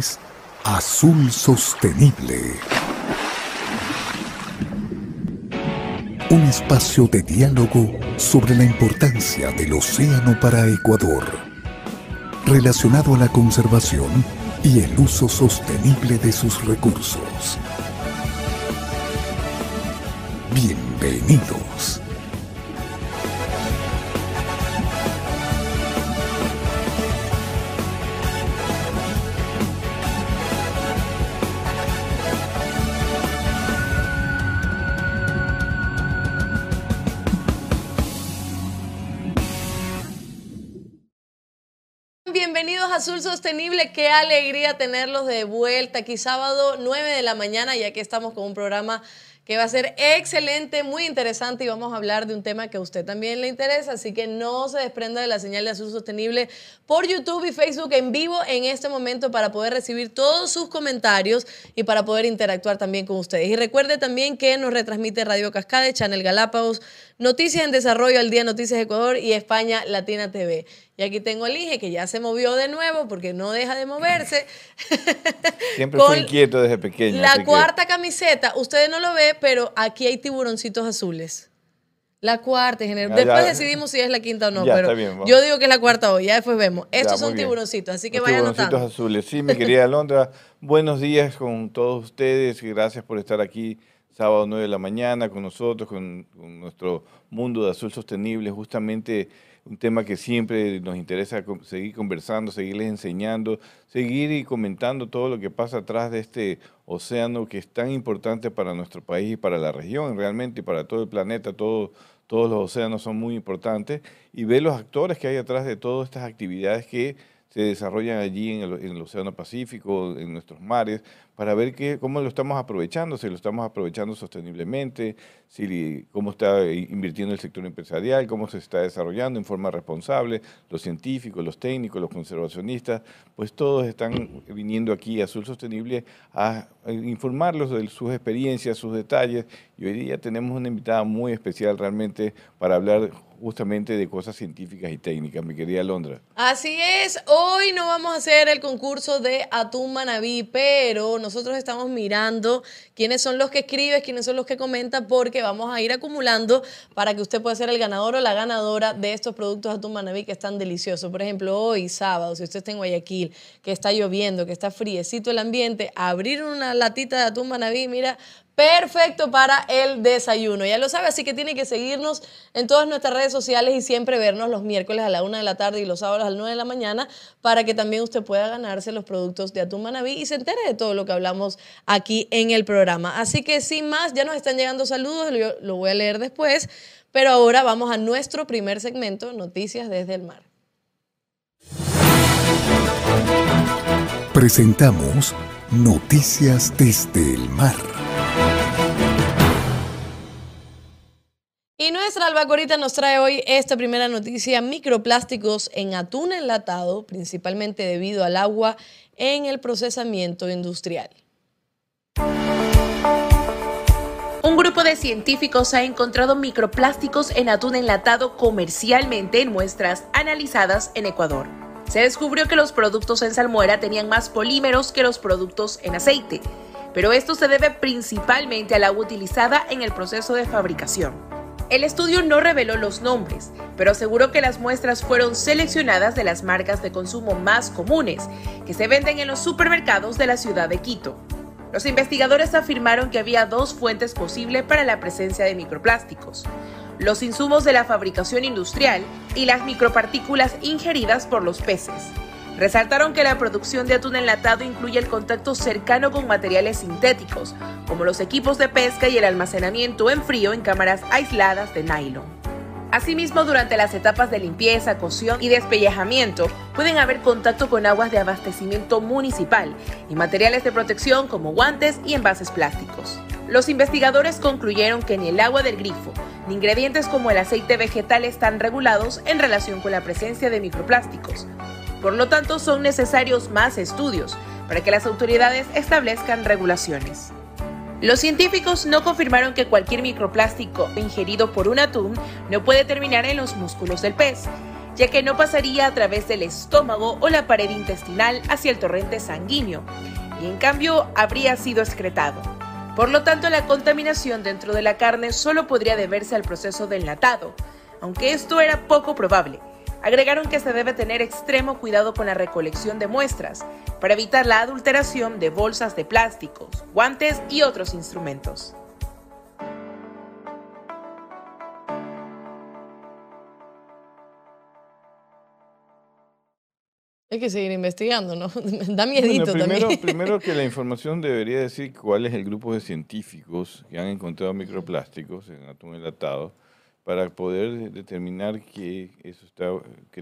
es Azul Sostenible. Un espacio de diálogo sobre la importancia del océano para Ecuador, relacionado a la conservación y el uso sostenible de sus recursos. Bienvenidos. Bienvenidos a Azul Sostenible, qué alegría tenerlos de vuelta aquí sábado 9 de la mañana y aquí estamos con un programa que va a ser excelente, muy interesante y vamos a hablar de un tema que a usted también le interesa, así que no se desprenda de la señal de Azul Sostenible por YouTube y Facebook en vivo en este momento para poder recibir todos sus comentarios y para poder interactuar también con ustedes. Y recuerde también que nos retransmite Radio Cascade, Channel Galápagos, Noticias en Desarrollo al Día, Noticias Ecuador y España Latina TV. Y aquí tengo al Inge, que ya se movió de nuevo porque no deja de moverse. Siempre fue inquieto desde pequeño. La cuarta camiseta, ustedes no lo ven, pero aquí hay tiburoncitos azules. La cuarta, ingeniero. Después decidimos si es la quinta o no, ya, pero bien, yo digo que es la cuarta hoy, ya después vemos. Estos son tiburoncitos, así que vayan anotando. Tiburoncitos azules. Sí, mi querida Alondra, buenos días con todos ustedes y gracias por estar aquí sábado 9 de la mañana con nosotros, con nuestro mundo de Azul Sostenible, justamente un tema que siempre nos interesa seguir conversando, seguirles enseñando, seguir y comentando todo lo que pasa atrás de este océano que es tan importante para nuestro país y para la región realmente y para todo el planeta. Todos los océanos son muy importantes y ver los actores que hay atrás de todas estas actividades que se desarrollan allí en el Océano Pacífico, en nuestros mares, para ver cómo lo estamos aprovechando, si lo estamos aprovechando sosteniblemente, cómo está invirtiendo el sector empresarial, cómo se está desarrollando en forma responsable, los científicos, los técnicos, los conservacionistas, pues todos están viniendo aquí a Azul Sostenible a informarlos de sus experiencias, sus detalles, y hoy día tenemos una invitada muy especial realmente para hablar justamente de cosas científicas y técnicas, mi querida Alondra. Así es, hoy no vamos a hacer el concurso de Atún Manabí, pero nosotros estamos mirando quiénes son los que escriben, quiénes son los que comentan, porque vamos a ir acumulando para que usted pueda ser el ganador o la ganadora de estos productos Atún Manabí que están deliciosos. Por ejemplo, hoy sábado, si usted está en Guayaquil, que está lloviendo, que está friecito el ambiente, abrir una latita de Atún Manabí, mira, perfecto para el desayuno. Ya lo sabe, así que tiene que seguirnos en todas nuestras redes sociales y siempre vernos los miércoles a la 1 de la tarde y los sábados a las 9 de la mañana para que también usted pueda ganarse los productos de Atún Manabí y se entere de todo lo que hablamos aquí en el programa. Así que sin más, ya nos están llegando saludos, yo lo voy a leer después, pero ahora vamos a nuestro primer segmento, Noticias desde el Mar. Presentamos Noticias desde el Mar. Y nuestra albacorita nos trae hoy esta primera noticia, microplásticos en atún enlatado, principalmente debido al agua en el procesamiento industrial. Un grupo de científicos ha encontrado microplásticos en atún enlatado comercialmente en muestras analizadas en Ecuador. Se descubrió que los productos en salmuera tenían más polímeros que los productos en aceite, pero esto se debe principalmente al agua utilizada en el proceso de fabricación. El estudio no reveló los nombres, pero aseguró que las muestras fueron seleccionadas de las marcas de consumo más comunes, que se venden en los supermercados de la ciudad de Quito. Los investigadores afirmaron que había dos fuentes posibles para la presencia de microplásticos: los insumos de la fabricación industrial y las micropartículas ingeridas por los peces. Resaltaron que la producción de atún enlatado incluye el contacto cercano con materiales sintéticos, como los equipos de pesca y el almacenamiento en frío en cámaras aisladas de nylon. Asimismo, durante las etapas de limpieza, cocción y despellejamiento, pueden haber contacto con aguas de abastecimiento municipal y materiales de protección como guantes y envases plásticos. Los investigadores concluyeron que ni el agua del grifo ni ingredientes como el aceite vegetal están regulados en relación con la presencia de microplásticos. Por lo tanto, son necesarios más estudios para que las autoridades establezcan regulaciones. Los científicos no confirmaron que cualquier microplástico ingerido por un atún no puede terminar en los músculos del pez. ya que no pasaría a través del estómago o la pared intestinal hacia el torrente sanguíneo, y en cambio habría sido excretado. Por lo tanto, la contaminación dentro de la carne solo podría deberse al proceso de enlatado, aunque esto era poco probable. Agregaron que se debe tener extremo cuidado con la recolección de muestras para evitar la adulteración de bolsas de plásticos, guantes y otros instrumentos. Hay que seguir investigando, ¿no? Da miedito, bueno, primero que la información debería decir cuál es el grupo de científicos que han encontrado microplásticos en atún enlatado para poder determinar qué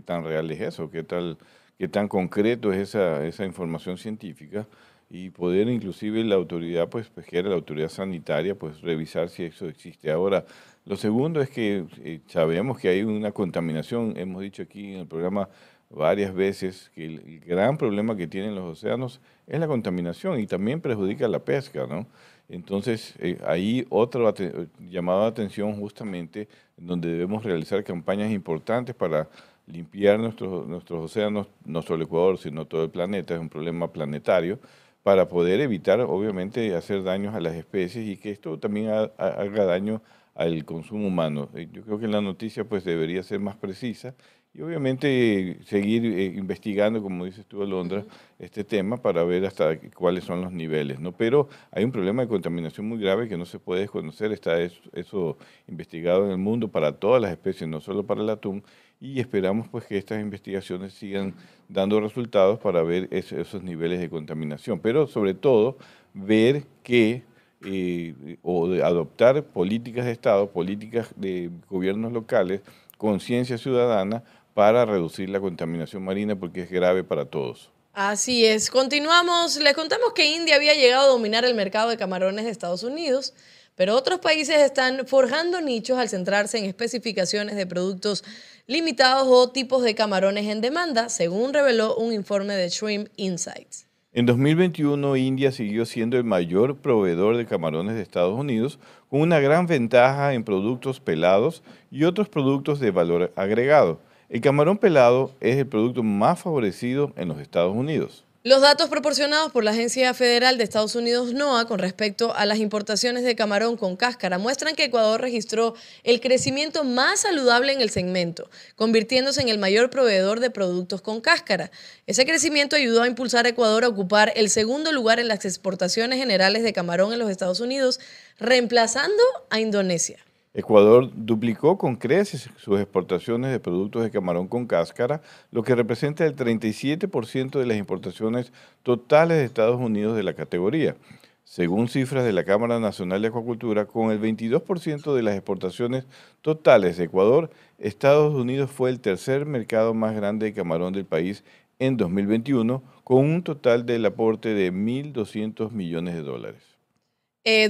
tan real es eso, qué tan concreto es esa información científica y poder inclusive la autoridad pesquera, la autoridad sanitaria, revisar si eso existe. Ahora, lo segundo es que sabemos que hay una contaminación, hemos dicho aquí en el programa varias veces que el gran problema que tienen los océanos es la contaminación y también perjudica la pesca, ¿no? Entonces, ahí otro llamado de atención justamente donde debemos realizar campañas importantes para limpiar nuestros océanos, no solo Ecuador, sino todo el planeta, es un problema planetario, para poder evitar, obviamente, hacer daños a las especies y que esto también haga daño al consumo humano. Yo creo que la noticia debería ser más precisa. Y obviamente seguir investigando, como dices tú, Alondra, este tema para ver hasta cuáles son los niveles, ¿no? Pero hay un problema de contaminación muy grave que no se puede desconocer, está eso investigado en el mundo para todas las especies, no solo para el atún, y esperamos que estas investigaciones sigan dando resultados para ver esos niveles de contaminación. Pero sobre todo, ver que o adoptar políticas de Estado, políticas de gobiernos locales, conciencia ciudadana para reducir la contaminación marina porque es grave para todos. Así es. Continuamos. Les contamos que India había llegado a dominar el mercado de camarones de Estados Unidos, pero otros países están forjando nichos al centrarse en especificaciones de productos limitados o tipos de camarones en demanda, según reveló un informe de Shrimp Insights. En 2021, India siguió siendo el mayor proveedor de camarones de Estados Unidos, con una gran ventaja en productos pelados y otros productos de valor agregado. El camarón pelado es el producto más favorecido en los Estados Unidos. Los datos proporcionados por la Agencia Federal de Estados Unidos, NOAA, con respecto a las importaciones de camarón con cáscara muestran que Ecuador registró el crecimiento más saludable en el segmento, convirtiéndose en el mayor proveedor de productos con cáscara. Ese crecimiento ayudó a impulsar a Ecuador a ocupar el segundo lugar en las exportaciones generales de camarón en los Estados Unidos, reemplazando a Indonesia. Ecuador duplicó con creces sus exportaciones de productos de camarón con cáscara, lo que representa el 37% de las importaciones totales de Estados Unidos de la categoría. Según cifras de la Cámara Nacional de Acuicultura, con el 22% de las exportaciones totales de Ecuador, Estados Unidos fue el tercer mercado más grande de camarón del país en 2021, con un total del aporte de 1.200 millones de dólares.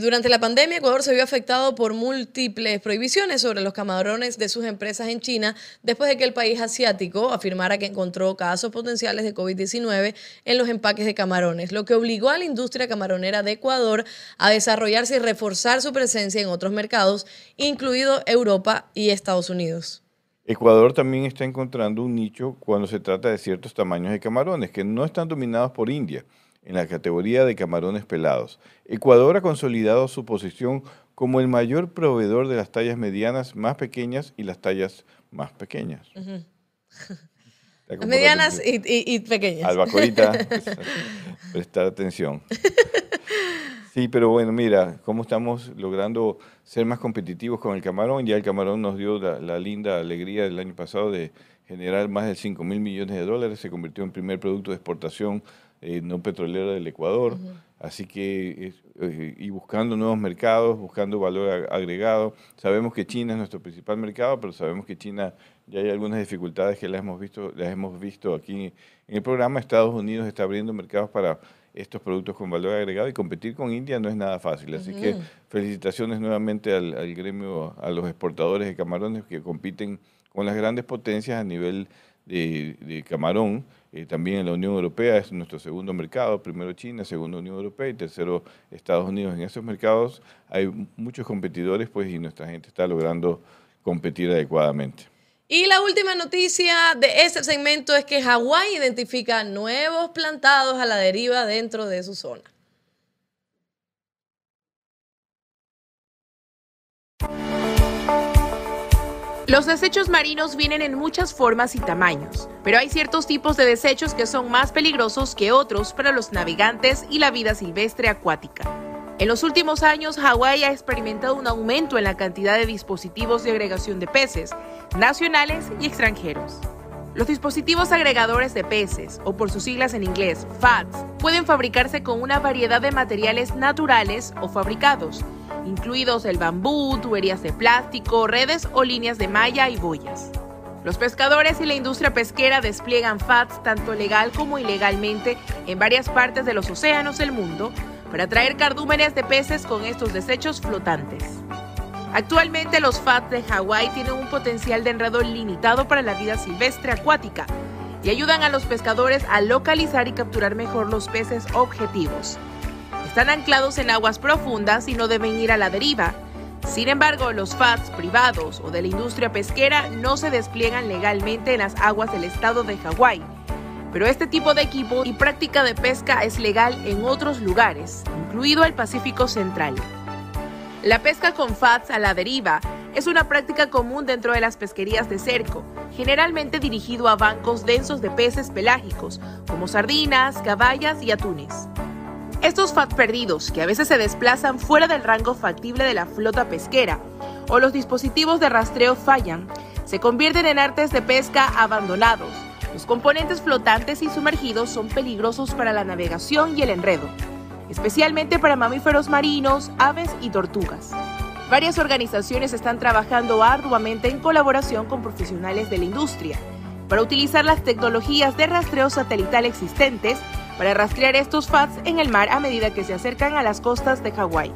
Durante la pandemia, Ecuador se vio afectado por múltiples prohibiciones sobre los camarones de sus empresas en China después de que el país asiático afirmara que encontró casos potenciales de COVID-19 en los empaques de camarones, lo que obligó a la industria camaronera de Ecuador a desarrollarse y reforzar su presencia en otros mercados, incluido Europa y Estados Unidos. Ecuador también está encontrando un nicho cuando se trata de ciertos tamaños de camarones que no están dominados por India. En la categoría de camarones pelados, Ecuador ha consolidado su posición como el mayor proveedor de las tallas medianas más pequeñas y las tallas más pequeñas. Uh-huh. Las medianas y pequeñas. Albacorita, prestar atención. Sí, pero bueno, mira, cómo estamos logrando ser más competitivos con el camarón. Ya el camarón nos dio la linda alegría del año pasado de generar más de 5.000 millones de dólares. Se convirtió en primer producto de exportación no petrolera del Ecuador, uh-huh. Así que y buscando nuevos mercados, buscando valor agregado. Sabemos que China es nuestro principal mercado, pero sabemos que China ya hay algunas dificultades que las hemos visto aquí en el programa. Estados Unidos está abriendo mercados para estos productos con valor agregado y competir con India no es nada fácil. Así uh-huh. que felicitaciones nuevamente al gremio, a los exportadores de camarones que compiten con las grandes potencias a nivel de camarón. También en la Unión Europea es nuestro segundo mercado, primero China, segundo Unión Europea y tercero Estados Unidos. En esos mercados hay muchos competidores y nuestra gente está logrando competir adecuadamente. Y la última noticia de este segmento es que Hawái identifica nuevos plantados a la deriva dentro de su zona. Los desechos marinos vienen en muchas formas y tamaños, pero hay ciertos tipos de desechos que son más peligrosos que otros para los navegantes y la vida silvestre acuática. En los últimos años, Hawái ha experimentado un aumento en la cantidad de dispositivos de agregación de peces, nacionales y extranjeros. Los dispositivos agregadores de peces, o por sus siglas en inglés, FADS, pueden fabricarse con una variedad de materiales naturales o fabricados, incluidos el bambú, tuberías de plástico, redes o líneas de malla y boyas. Los pescadores y la industria pesquera despliegan FADS tanto legal como ilegalmente en varias partes de los océanos del mundo para atraer cardúmenes de peces con estos desechos flotantes. Actualmente los FADS de Hawái tienen un potencial de enredo limitado para la vida silvestre acuática y ayudan a los pescadores a localizar y capturar mejor los peces objetivos. Están anclados en aguas profundas y no deben ir a la deriva. Sin embargo, los FADS privados o de la industria pesquera no se despliegan legalmente en las aguas del estado de Hawái. Pero este tipo de equipo y práctica de pesca es legal en otros lugares, incluido el Pacífico Central. La pesca con FADS a la deriva es una práctica común dentro de las pesquerías de cerco, generalmente dirigido a bancos densos de peces pelágicos, como sardinas, caballas y atunes. Estos FADS perdidos, que a veces se desplazan fuera del rango factible de la flota pesquera o los dispositivos de rastreo fallan, se convierten en artes de pesca abandonados. Los componentes flotantes y sumergidos son peligrosos para la navegación y el enredo, especialmente para mamíferos marinos, aves y tortugas. Varias organizaciones están trabajando arduamente en colaboración con profesionales de la industria para utilizar las tecnologías de rastreo satelital existentes para rastrear estos FADS en el mar a medida que se acercan a las costas de Hawái.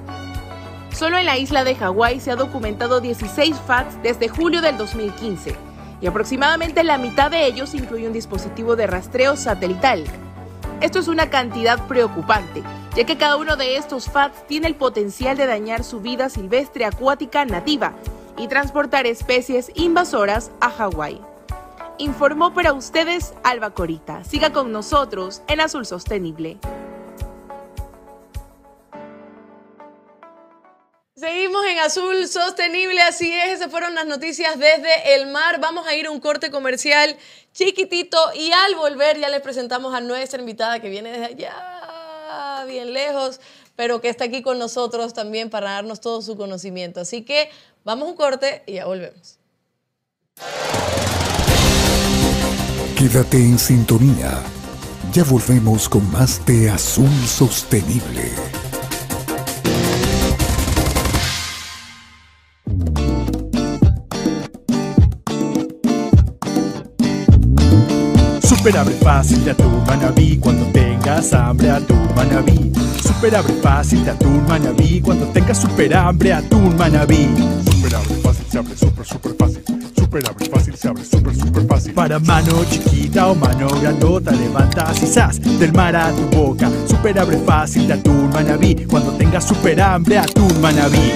Solo en la isla de Hawái se ha documentado 16 FADS desde julio del 2015, y aproximadamente la mitad de ellos incluye un dispositivo de rastreo satelital. Esto es una cantidad preocupante, ya que cada uno de estos FADS tiene el potencial de dañar su vida silvestre acuática nativa y transportar especies invasoras a Hawái. Informó para ustedes Alba Corita. Siga con nosotros en Azul Sostenible. Seguimos en Azul Sostenible, así es, esas fueron las noticias desde el mar. Vamos a ir a un corte comercial chiquitito y al volver ya les presentamos a nuestra invitada que viene desde allá, bien lejos, pero que está aquí con nosotros también para darnos todo su conocimiento. Así que vamos a un corte y ya volvemos. Quédate en sintonía. Ya volvemos con más de Azul Sostenible. Súper abre fácil de Atún Manabí cuando tengas hambre, Atún Manabí. Súper abre fácil de Atún Manabí cuando tengas súper hambre, Atún Manabí. Súper abre fácil, se abre súper, súper fácil. Súper abre fácil, se abre súper, súper fácil. Para mano chiquita o mano grandota, levantas y zas del mar a tu boca. Súper abre fácil de Atún Manabí cuando tengas súper hambre, Atún Manabí.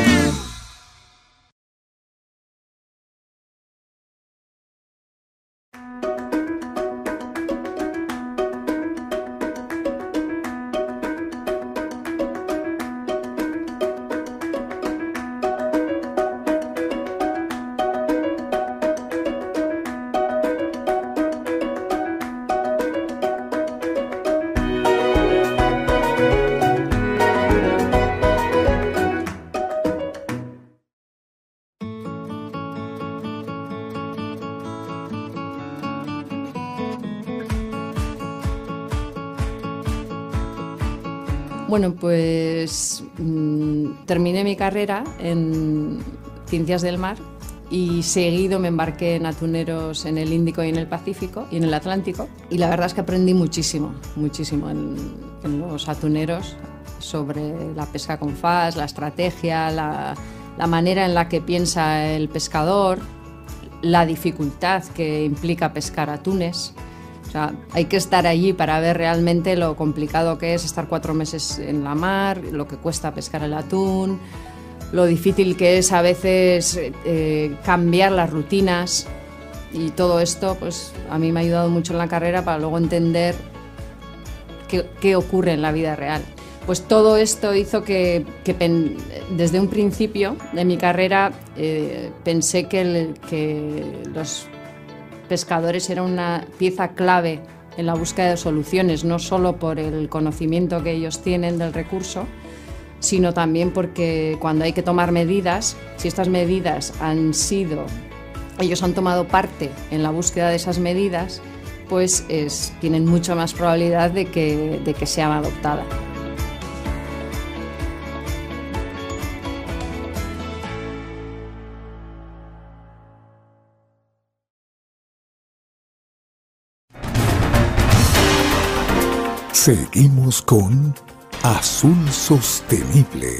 Bueno, pues terminé mi carrera en Ciencias del Mar y seguido me embarqué en atuneros en el Índico y en el Pacífico y en el Atlántico. Y la verdad es que aprendí muchísimo, muchísimo en los atuneros sobre la pesca con FADS, la estrategia, la manera en la que piensa el pescador, la dificultad que implica pescar atunes. O sea, hay que estar allí para ver realmente lo complicado que es estar 4 meses en la mar, lo que cuesta pescar el atún, lo difícil que es a veces cambiar las rutinas, Y todo esto pues a mí me ha ayudado mucho en la carrera para luego entender qué ocurre en la vida real. Pues todo esto hizo que desde un principio de mi carrera pensé que los pescadores eran una pieza clave en la búsqueda de soluciones, no solo por el conocimiento que ellos tienen del recurso, sino también porque cuando hay que tomar medidas, si estas medidas ellos han tomado parte en la búsqueda de esas medidas, pues tienen mucha más probabilidad de que sean adoptadas. Seguimos con Azul Sostenible.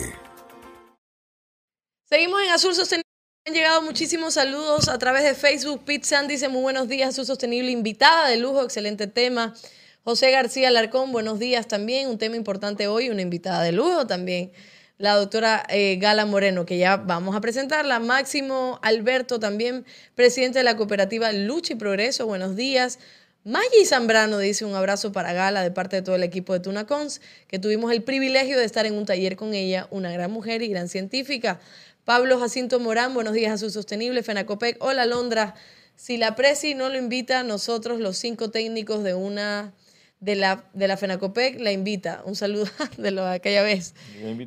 Seguimos en Azul Sostenible. Han llegado muchísimos saludos a través de Facebook. Pete San dice: muy buenos días, Azul Sostenible. Invitada de lujo, excelente tema. José García Alarcón, buenos días también. Un tema importante hoy, una invitada de lujo también. La doctora Gala Moreno, que ya vamos a presentarla. Máximo Alberto también, presidente de la cooperativa Lucha y Progreso. Buenos días. Maggi Zambrano dice: un abrazo para Gala de parte de todo el equipo de Tunacons, que tuvimos el privilegio de estar en un taller con ella, una gran mujer y gran científica. Pablo Jacinto Morán, buenos días a su sostenible. Fenacopec, hola Londra. Si la Presi no lo invita, nosotros los 5 técnicos de la Fenacopec la invita. Un saludo de aquella vez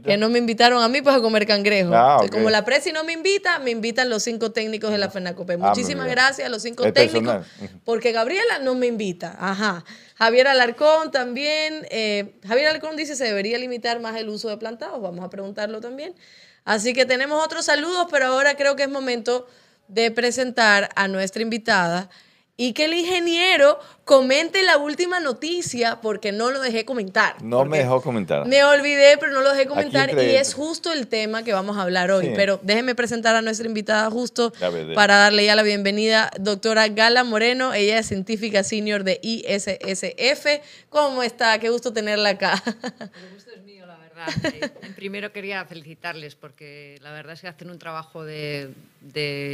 que no me invitaron a mí para comer cangrejo. Okay. Como la Presi no me invita, me invitan los 5 técnicos de la Fenacopec. Muchísimas gracias a los 5 técnicos, porque Gabriela no me invita. Ajá. Javier Alarcón también. Javier Alarcón dice: se debería limitar más el uso de plantados. Vamos a preguntarlo también. Así que tenemos otros saludos, pero ahora creo que es momento de presentar a nuestra invitada y que el ingeniero comente la última noticia, porque no lo dejé comentar. No me dejó comentar. Me olvidé, pero no lo dejé comentar, y es justo el tema que vamos a hablar hoy. Sí. Pero déjeme presentar a nuestra invitada justo para darle ya la bienvenida, doctora Gala Moreno. Ella es científica senior de ISSF. ¿Cómo está? Qué gusto tenerla acá. El gusto es mío, la verdad. Primero quería felicitarles, porque la verdad es que hacen un trabajo de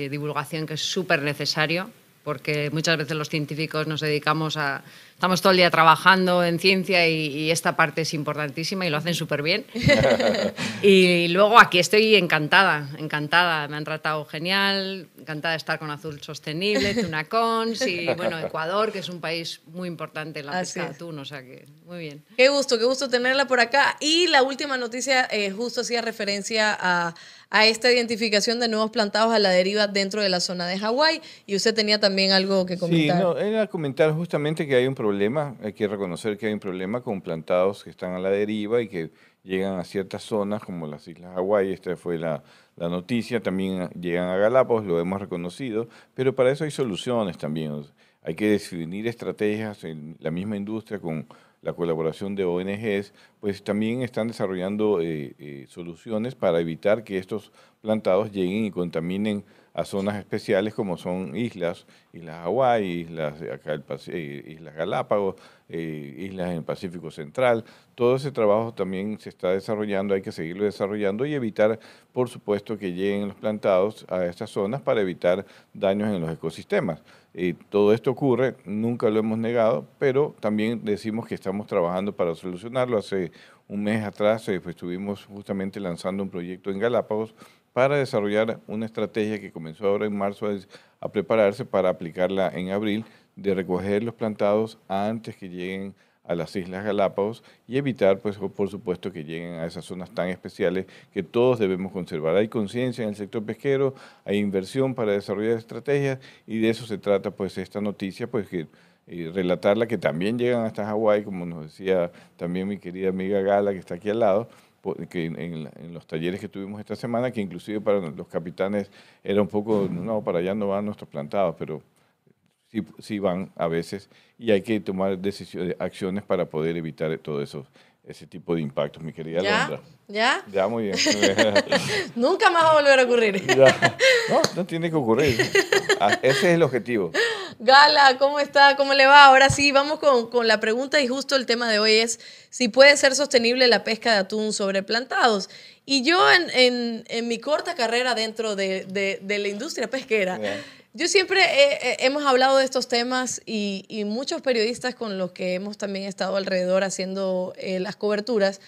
divulgación que es súper necesario, porque muchas veces los científicos nos dedicamos estamos todo el día trabajando en ciencia y esta parte es importantísima y lo hacen súper bien. Y luego aquí estoy encantada, encantada. Me han tratado genial, encantada de estar con Azul Sostenible, Tunacons y bueno, Ecuador, que es un país muy importante en la pesca de atún, o sea que muy bien. Qué gusto tenerla por acá. Y la última noticia justo hacía referencia a esta identificación de nuevos plantados a la deriva dentro de la zona de Hawái, y usted tenía también algo que comentar. Sí, no, era comentar justamente que hay un problema, hay que reconocer que hay un problema con plantados que están a la deriva y que llegan a ciertas zonas como las Islas Hawái. Esta fue la noticia, también llegan a Galápagos, lo hemos reconocido, pero para eso hay soluciones también. Hay que definir estrategias en la misma industria con la colaboración de ONGs, pues también están desarrollando soluciones para evitar que estos plantados lleguen y contaminen a zonas especiales como son islas Hawái, islas Galápagos, islas en el Pacífico Central. Todo ese trabajo también se está desarrollando, hay que seguirlo desarrollando y evitar, por supuesto, que lleguen los plantados a estas zonas para evitar daños en los ecosistemas. Todo esto ocurre, nunca lo hemos negado, pero también decimos que estamos trabajando para solucionarlo. Hace un mes atrás estuvimos justamente lanzando un proyecto en Galápagos para desarrollar una estrategia que comenzó ahora en marzo a prepararse para aplicarla en abril, de recoger los plantados antes que lleguen a las Islas Galápagos y evitar, pues, por supuesto, que lleguen a esas zonas tan especiales que todos debemos conservar. Hay conciencia en el sector pesquero, hay inversión para desarrollar estrategias y de eso se trata, pues, esta noticia, pues, que relatarla, que también llegan hasta Hawái, como nos decía también mi querida amiga Gala, que está aquí al lado, que en los talleres que tuvimos esta semana, que inclusive para los capitanes era un poco, no, para allá no van nuestros plantados, pero sí van a veces y hay que tomar decisiones, acciones para poder evitar todo eso. Ese tipo de impactos, mi querida Londra. Ya, muy bien. Nunca más va a volver a ocurrir. No tiene que ocurrir. Ese es el objetivo. Gala, ¿cómo está? ¿Cómo le va? Ahora sí, vamos con la pregunta, y justo el tema de hoy es si puede ser sostenible la pesca de atún sobre plantados. Y yo en mi corta carrera dentro de la industria pesquera, Yo siempre hemos hablado de estos temas y muchos periodistas con los que hemos también estado alrededor haciendo las coberturas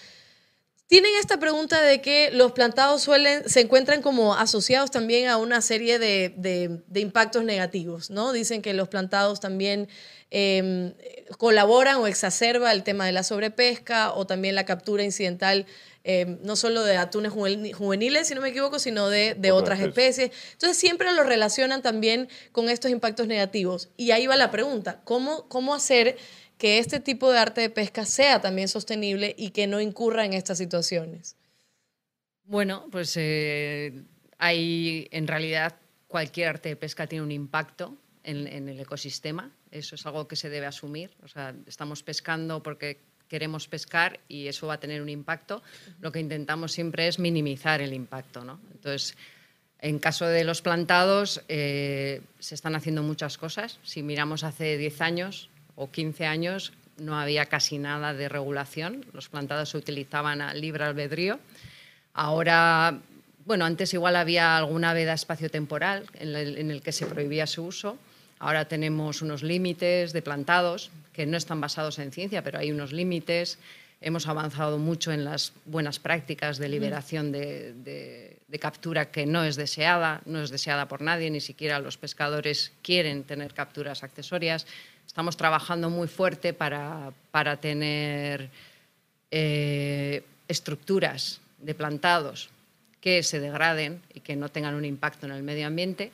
tienen esta pregunta de que los plantados se encuentran como asociados también a una serie de impactos negativos, ¿no? Dicen que los plantados también colaboran o exacerba el tema de la sobrepesca o también la captura incidental, no solo de atunes juveniles, si no me equivoco, sino de otras especies. Entonces siempre lo relacionan también con estos impactos negativos. Y ahí va la pregunta, ¿cómo hacer que este tipo de arte de pesca sea también sostenible y que no incurra en estas situaciones? Bueno, pues hay, en realidad, cualquier arte de pesca tiene un impacto en el ecosistema. Eso es algo que se debe asumir. O sea, estamos pescando porque queremos pescar y eso va a tener un impacto. Lo que intentamos siempre es minimizar el impacto, ¿no? Entonces, en caso de los plantados, se están haciendo muchas cosas. Si miramos hace 10 años o 15 años, no había casi nada de regulación. Los plantados se utilizaban a libre albedrío. Ahora, bueno, antes igual había alguna veda espaciotemporal en el que se prohibía su uso. Ahora tenemos unos límites de plantados que no están basados en ciencia, pero hay unos límites. Hemos avanzado mucho en las buenas prácticas de liberación de captura que no es deseada por nadie, ni siquiera los pescadores quieren tener capturas accesorias. Estamos trabajando muy fuerte para tener estructuras de plantados que se degraden y que no tengan un impacto en el medio ambiente.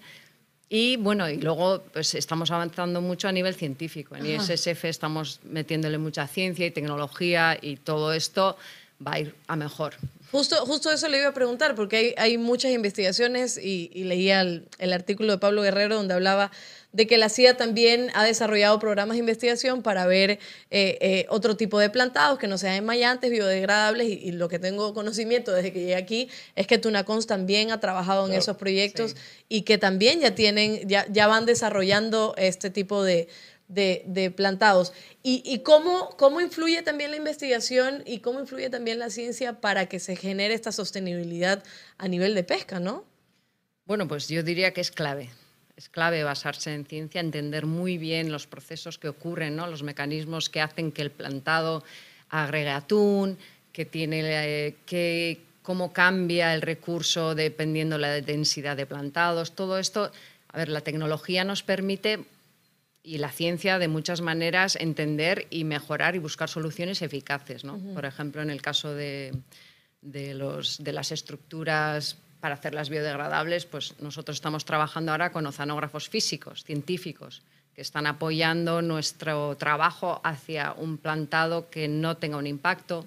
Y bueno, y luego pues, estamos avanzando mucho a nivel científico. En ISSF estamos metiéndole mucha ciencia y tecnología y todo esto va a ir a mejor. Justo eso le iba a preguntar, porque hay muchas investigaciones y leía el artículo de Pablo Guerrero donde hablaba de que la CIA también ha desarrollado programas de investigación para ver otro tipo de plantados que no sean enmayantes, biodegradables, y lo que tengo conocimiento desde que llegué aquí es que Tunacons también ha trabajado en esos proyectos y que también ya van desarrollando este tipo de plantados. ¿Y cómo influye también la investigación y cómo influye también la ciencia para que se genere esta sostenibilidad a nivel de pesca, ¿no? Bueno, pues yo diría que es clave. Es clave basarse en ciencia, entender muy bien los procesos que ocurren, ¿no? Los mecanismos que hacen que el plantado agregue atún, cómo cambia el recurso dependiendo la densidad de plantados. Todo esto, a ver, la tecnología nos permite y la ciencia de muchas maneras entender y mejorar y buscar soluciones eficaces, ¿no? Por ejemplo, en el caso de las estructuras para hacerlas biodegradables, pues nosotros estamos trabajando ahora con oceanógrafos físicos, científicos, que están apoyando nuestro trabajo hacia un plantado que no tenga un impacto.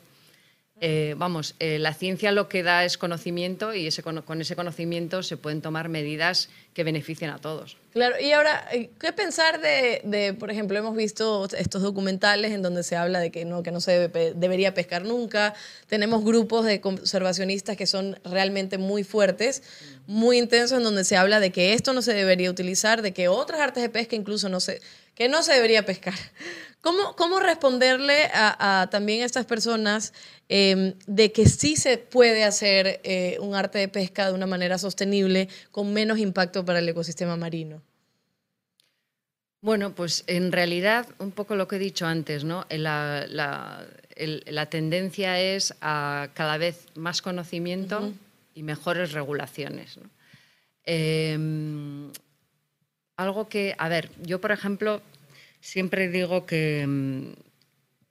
La ciencia lo que da es conocimiento y con ese conocimiento se pueden tomar medidas que beneficien a todos. Claro, y ahora, ¿qué pensar de por ejemplo, hemos visto estos documentales en donde se habla de que no se debería pescar nunca? Tenemos grupos de conservacionistas que son realmente muy fuertes, muy intensos, en donde se habla de que esto no se debería utilizar, de que otras artes de pesca incluso que no se debería pescar. ¿Cómo responderle a también a estas personas de que sí se puede hacer un arte de pesca de una manera sostenible con menos impacto para el ecosistema marino? Bueno, pues en realidad un poco lo que he dicho antes, ¿no? La tendencia es a cada vez más conocimiento y mejores regulaciones, ¿no? Algo que, a ver, yo por ejemplo siempre digo que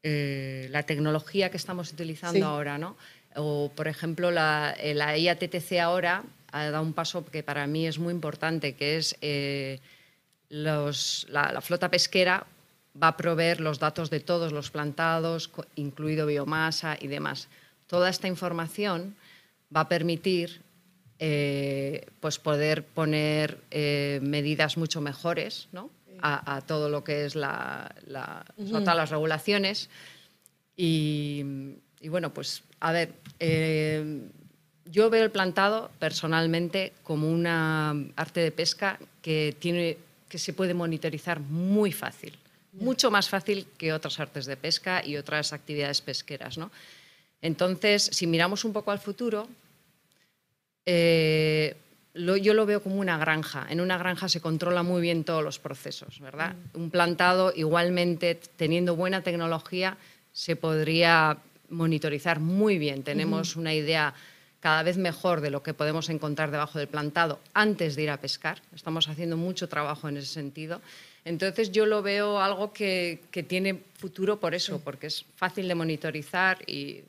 la tecnología que estamos utilizando ahora, ¿no? O por ejemplo la IATTC ahora ha dado un paso que para mí es muy importante, que es la flota pesquera va a proveer los datos de todos los plantados, incluido biomasa y demás. Toda esta información va a permitir pues poder poner medidas mucho mejores, ¿no? a todo lo que es todas las regulaciones. Y bueno, pues a ver, yo veo el plantado personalmente como una arte de pesca que se puede monitorizar muy fácil, mucho más fácil que otras artes de pesca y otras actividades pesqueras, ¿no? Entonces, si miramos un poco al futuro, yo lo veo como una granja. En una granja se controla muy bien todos los procesos, ¿verdad? Un plantado, igualmente, teniendo buena tecnología, se podría monitorizar muy bien. Tenemos una idea cada vez mejor de lo que podemos encontrar debajo del plantado antes de ir a pescar. Estamos haciendo mucho trabajo en ese sentido. Entonces, yo lo veo algo que tiene futuro por eso, porque es fácil de monitorizar y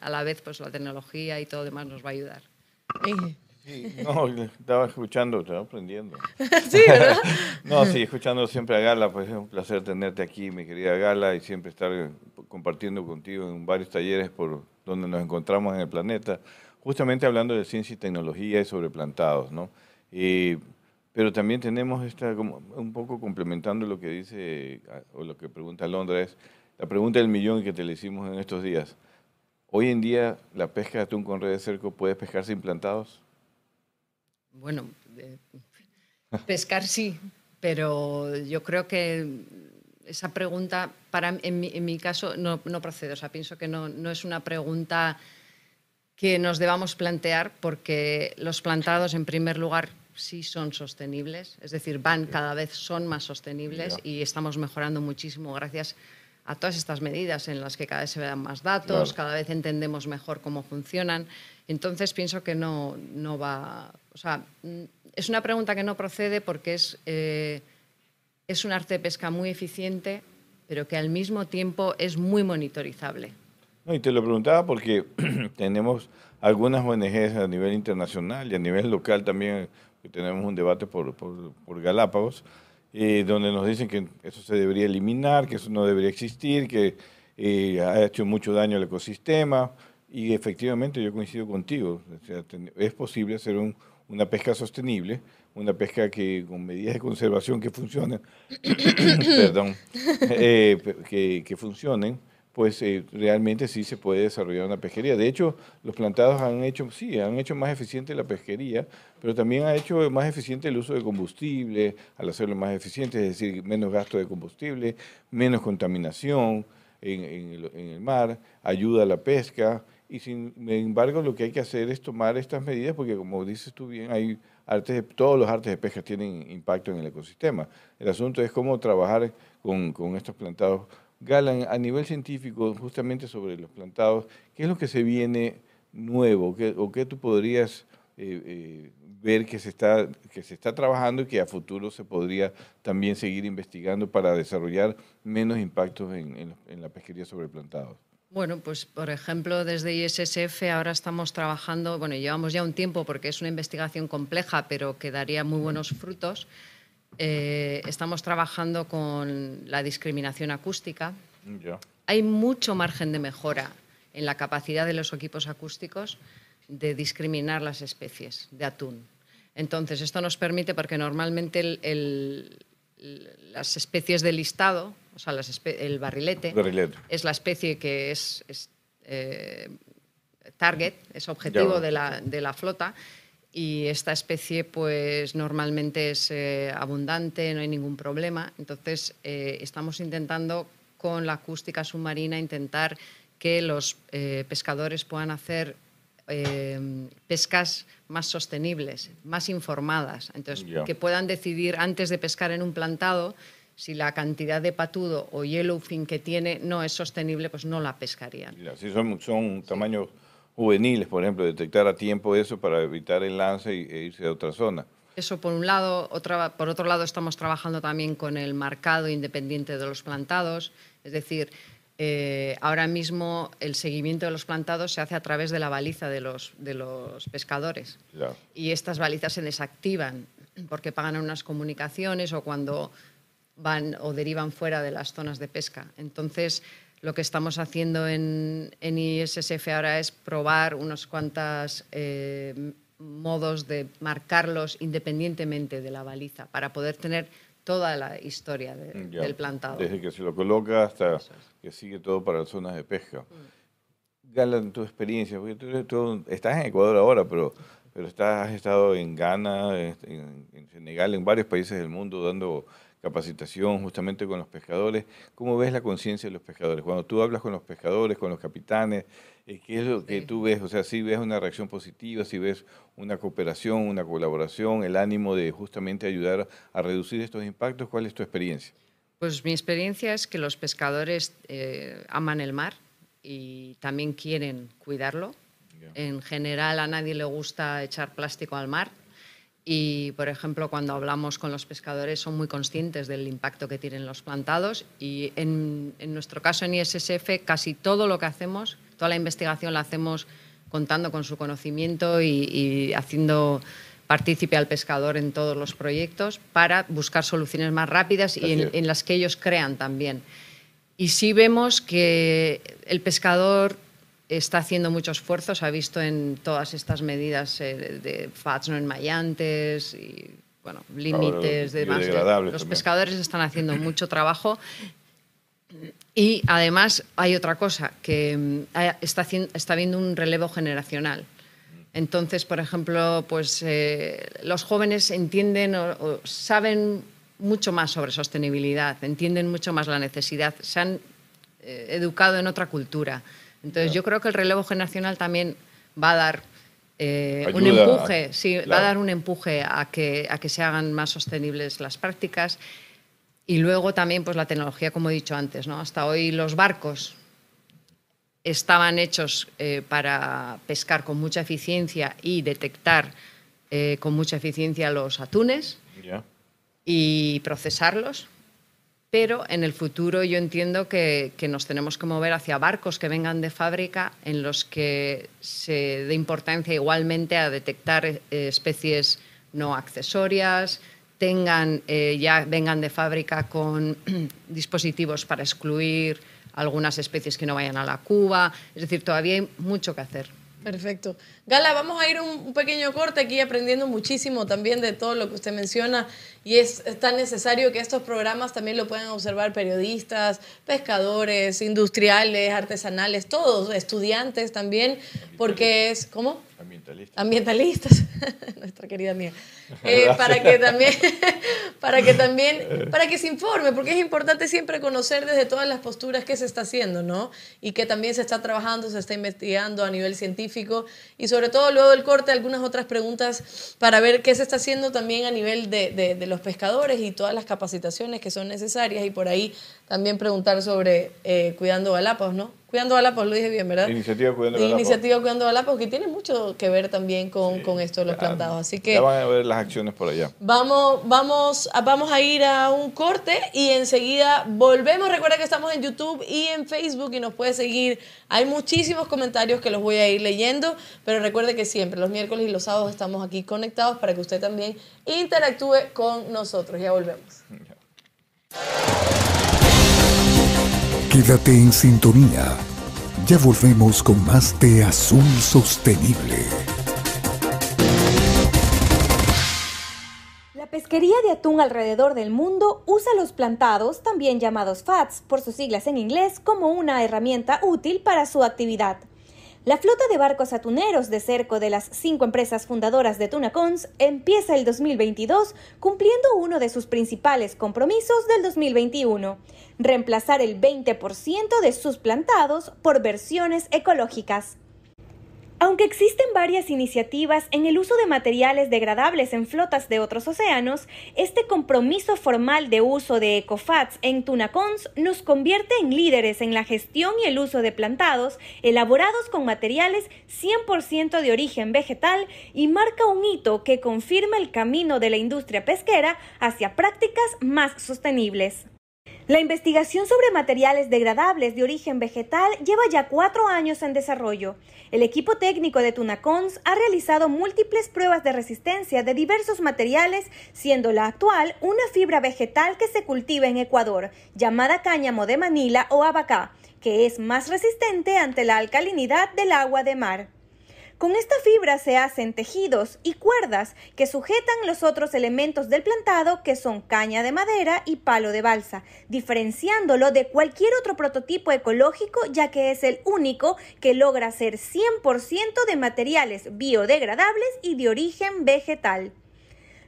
a la vez pues, la tecnología y todo demás nos va a ayudar. Sí, no, estaba escuchando, estaba aprendiendo. Sí, ¿verdad? No, sí, escuchando siempre a Gala, pues es un placer tenerte aquí, mi querida Gala, y siempre estar compartiendo contigo en varios talleres por donde nos encontramos en el planeta, justamente hablando de ciencia y tecnología y sobre plantados, ¿no? Pero también tenemos esta, como, un poco complementando lo que dice, o lo que pregunta Alondra, es la pregunta del millón que te le hicimos en estos días. Hoy en día, ¿la pesca de atún con red de cerco puede pescar sin plantados? Bueno, pescar sí, pero yo creo que esa pregunta, en mi caso, no procede. O sea, pienso que no es una pregunta que nos debamos plantear porque los plantados, en primer lugar, sí son sostenibles. Es decir, cada vez son más sostenibles y estamos mejorando muchísimo gracias a todas estas medidas en las que cada vez se dan más datos, cada vez entendemos mejor cómo funcionan. Entonces, pienso que no va... O sea, es una pregunta que no procede porque es un arte de pesca muy eficiente, pero que al mismo tiempo es muy monitorizable. No, y te lo preguntaba porque tenemos algunas ONGs a nivel internacional y a nivel local también, que tenemos un debate por Galápagos, donde nos dicen que eso se debería eliminar, que eso no debería existir, que ha hecho mucho daño al ecosistema. Y efectivamente yo coincido contigo, o sea, es posible hacer una pesca sostenible, una pesca que con medidas de conservación que funcionen, perdón, que funcionen, pues realmente sí se puede desarrollar una pesquería. De hecho, los plantados han hecho más eficiente la pesquería, pero también ha hecho más eficiente el uso de combustible, al hacerlo más eficiente, es decir, menos gasto de combustible, menos contaminación en el mar, ayuda a la pesca. Y sin embargo, lo que hay que hacer es tomar estas medidas porque, como dices tú bien, hay todos los artes de pesca tienen impacto en el ecosistema. El asunto es cómo trabajar con estos plantados. Gala, a nivel científico, justamente sobre los plantados, ¿qué es lo que se viene nuevo? ¿O qué tú podrías ver que se está trabajando y que a futuro se podría también seguir investigando para desarrollar menos impactos en la pesquería sobre plantados? Bueno, pues por ejemplo, desde ISSF ahora estamos trabajando, bueno, llevamos ya un tiempo porque es una investigación compleja, pero que daría muy buenos frutos. Estamos trabajando con la discriminación acústica. Yeah. Hay mucho margen de mejora en la capacidad de los equipos acústicos de discriminar las especies de atún. Entonces, esto nos permite, porque normalmente las especies de listado, o sea, el barrilete es la especie que es target, es objetivo de la flota, y esta especie pues normalmente es abundante, no hay ningún problema. Entonces estamos intentando con la acústica submarina intentar que los pescadores puedan hacer pescas más sostenibles, más informadas. Entonces que puedan decidir antes de pescar en un plantado si la cantidad de patudo o yellowfin que tiene no es sostenible, pues no la pescarían. Si son tamaños juveniles, por ejemplo, detectar a tiempo eso para evitar el lance e irse a otra zona. Eso por un lado. Por otro lado, estamos trabajando también con el marcado independiente de los plantados. Es decir, ahora mismo el seguimiento de los plantados se hace a través de la baliza de los pescadores. Claro. Y estas balizas se desactivan porque pagan unas comunicaciones o cuando van o derivan fuera de las zonas de pesca. Entonces, lo que estamos haciendo en ISSF ahora es probar unos cuantos modos de marcarlos independientemente de la baliza para poder tener toda la historia del plantado. Desde que se lo coloca hasta que sigue todo para las zonas de pesca. Gala, en tu experiencia, porque tú estás en Ecuador ahora, pero has estado en Ghana, en Senegal, en varios países del mundo dando capacitación justamente con los pescadores. ¿Cómo ves la conciencia de los pescadores? Cuando tú hablas con los pescadores, con los capitanes, ¿qué es lo que tú ves? O sea, ¿sí ves una reacción positiva, sí ves una cooperación, una colaboración, el ánimo de justamente ayudar a reducir estos impactos? ¿Cuál es tu experiencia? Pues mi experiencia es que los pescadores aman el mar y también quieren cuidarlo. Yeah. En general, a nadie le gusta echar plástico al mar. Y, por ejemplo, cuando hablamos con los pescadores son muy conscientes del impacto que tienen los plantados y en nuestro caso en ISSF casi todo lo que hacemos, toda la investigación la hacemos contando con su conocimiento y haciendo partícipe al pescador en todos los proyectos para buscar soluciones más rápidas y en las que ellos crean también. Y sí vemos que el pescador está haciendo mucho esfuerzo, se ha visto en todas estas medidas de FADS no enmayantes y bueno, límites, demás. Los pescadores están haciendo mucho trabajo y además hay otra cosa, que está habiendo un relevo generacional. Entonces, por ejemplo, pues los jóvenes entienden o saben mucho más sobre sostenibilidad, entienden mucho más la necesidad, se han educado en otra cultura. Entonces, yo creo que el relevo generacional también va a dar un empuje, va a dar un empuje a que se hagan más sostenibles las prácticas. Y luego también pues la tecnología, como he dicho antes, ¿no? Hasta hoy los barcos estaban hechos para pescar con mucha eficiencia y detectar con mucha eficiencia los atunes y procesarlos. Pero en el futuro yo entiendo que nos tenemos que mover hacia barcos que vengan de fábrica en los que se dé importancia igualmente a detectar especies no accesorias, vengan de fábrica con dispositivos para excluir algunas especies que no vayan a la cuba. Es decir, todavía hay mucho que hacer. Perfecto. Gala, vamos a ir un pequeño corte aquí aprendiendo muchísimo también de todo lo que usted menciona y es tan necesario que estos programas también lo puedan observar periodistas, pescadores, industriales, artesanales, todos, estudiantes también, porque es... ¿Cómo? Ambientalistas. Ambientalistas, nuestra querida mía. Para que se informe, porque es importante siempre conocer desde todas las posturas qué se está haciendo, ¿no? Y que también se está trabajando, se está investigando a nivel científico y sobre todo luego del corte algunas otras preguntas para ver qué se está haciendo también a nivel de los pescadores y todas las capacitaciones que son necesarias y por ahí también preguntar sobre Cuidando Galápagos, ¿no? Cuidando Galápagos, lo dije bien, ¿verdad? Iniciativa Cuidando Galápagos. Iniciativa Cuidando Galápagos, que tiene mucho que ver también con esto de los plantados. Así que ya van a ver las acciones por allá. Vamos a ir a un corte y enseguida volvemos. Recuerda que estamos en YouTube y en Facebook y nos puedes seguir. Hay muchísimos comentarios que los voy a ir leyendo, pero recuerde que siempre, los miércoles y los sábados estamos aquí conectados para que usted también interactúe con nosotros. Ya volvemos. Quédate en sintonía. Ya volvemos con más de Azul Sostenible. La pesquería de atún alrededor del mundo usa los plantados, también llamados FADS, por sus siglas en inglés, como una herramienta útil para su actividad. La flota de barcos atuneros de cerco de las 5 empresas fundadoras de Tunacons empieza el 2022 cumpliendo uno de sus principales compromisos del 2021, reemplazar el 20% de sus plantados por versiones ecológicas. Aunque existen varias iniciativas en el uso de materiales degradables en flotas de otros océanos, este compromiso formal de uso de EcoFADS en Tunacons nos convierte en líderes en la gestión y el uso de plantados elaborados con materiales 100% de origen vegetal y marca un hito que confirma el camino de la industria pesquera hacia prácticas más sostenibles. La investigación sobre materiales degradables de origen vegetal lleva ya 4 años en desarrollo. El equipo técnico de Tunacons ha realizado múltiples pruebas de resistencia de diversos materiales, siendo la actual una fibra vegetal que se cultiva en Ecuador, llamada cáñamo de Manila o abacá, que es más resistente ante la alcalinidad del agua de mar. Con esta fibra se hacen tejidos y cuerdas que sujetan los otros elementos del plantado que son caña de madera y palo de balsa, diferenciándolo de cualquier otro prototipo ecológico ya que es el único que logra ser 100% de materiales biodegradables y de origen vegetal.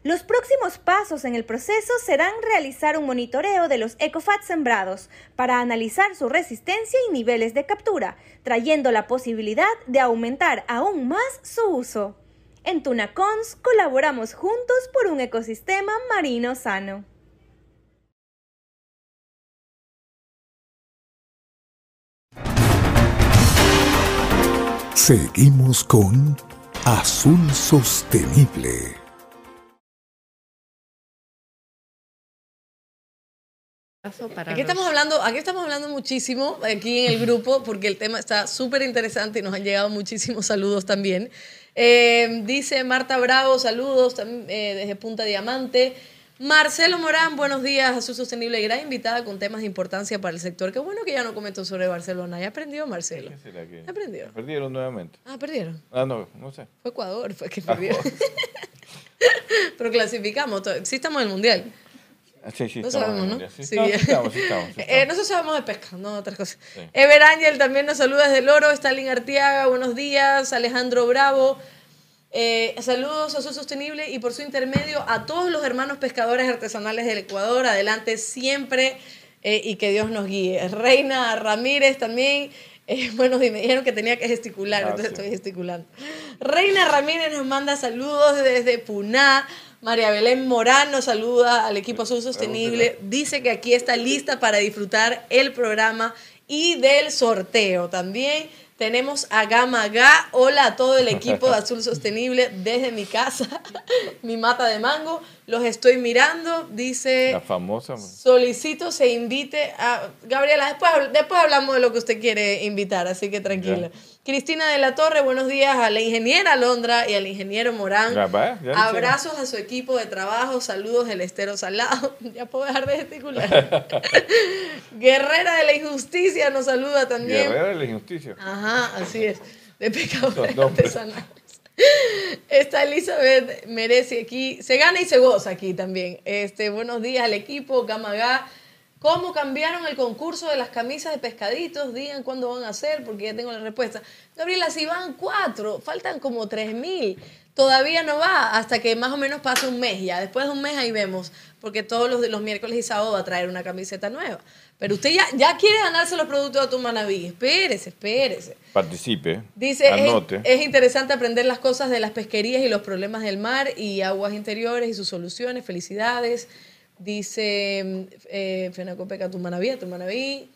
Los próximos pasos en el proceso serán realizar un monitoreo de los EcoFADs sembrados para analizar su resistencia y niveles de captura, trayendo la posibilidad de aumentar aún más su uso. En Tunacons colaboramos juntos por un ecosistema marino sano. Seguimos con Azul Sostenible. Aquí estamos hablando muchísimo aquí en el grupo porque el tema está súper interesante y nos han llegado muchísimos saludos también. Dice Marta Bravo, saludos desde Punta Diamante. Marcelo Morán, buenos días, Azul Sostenible, gran invitada con temas de importancia para el sector. Qué bueno que ya no comentó sobre Barcelona. Ya aprendió, Marcelo. ¿Qué será que aprendió? Perdieron nuevamente. Ah, perdieron. Ah, no sé. Fue Ecuador, fue que perdió. Pero clasificamos, sí estamos en el Mundial. Sí, no sabemos, ¿no? Sí, estamos. Nosotros sabemos de pesca, no otras cosas. Sí. Ever Ángel también nos saluda desde El Oro. Stalin Arteaga, buenos días. Alejandro Bravo, saludos a Azul Sostenible y por su intermedio a todos los hermanos pescadores artesanales del Ecuador. Adelante siempre y que Dios nos guíe. Reina Ramírez también. Bueno, y me dijeron que tenía que gesticular, entonces estoy gesticulando. Reina Ramírez nos manda saludos desde Puná. María Belén Morán nos saluda al equipo Azul Sostenible. Dice que aquí está lista para disfrutar el programa y del sorteo. También tenemos a Gama Gá. Hola a todo el equipo de Azul Sostenible desde mi casa. Mi mata de mango. Los estoy mirando. Dice... La famosa. Solicito se invite a... Gabriela, después hablamos de lo que usted quiere invitar, así que tranquila. Ya. Cristina de la Torre, buenos días a la ingeniera Alondra y al ingeniero Morán. Ya abrazos a su equipo de trabajo, saludos del Estero Salado. Ya puedo dejar de gesticular. Guerrera de la Injusticia nos saluda también. Guerrera de la Injusticia. Ajá, así es. De pecadores artesanales. Está Elizabeth Merece aquí. Se gana y se goza aquí también. Buenos días al equipo, Gamagá. ¿Cómo cambiaron el concurso de las camisas de pescaditos? Digan cuándo van a hacer, porque ya tengo la respuesta. Gabriela, si van 4, faltan como 3.000. Todavía no va, hasta que más o menos pase un mes ya. Después de un mes ahí vemos, porque todos los miércoles y sábados va a traer una camiseta nueva. Pero usted ya quiere ganarse los productos de Atún Manabí. Espérese. Participe. Dice, anote. Es interesante aprender las cosas de las pesquerías y los problemas del mar y aguas interiores y sus soluciones. Felicidades. Dice Fenacopeca, tu Manabí.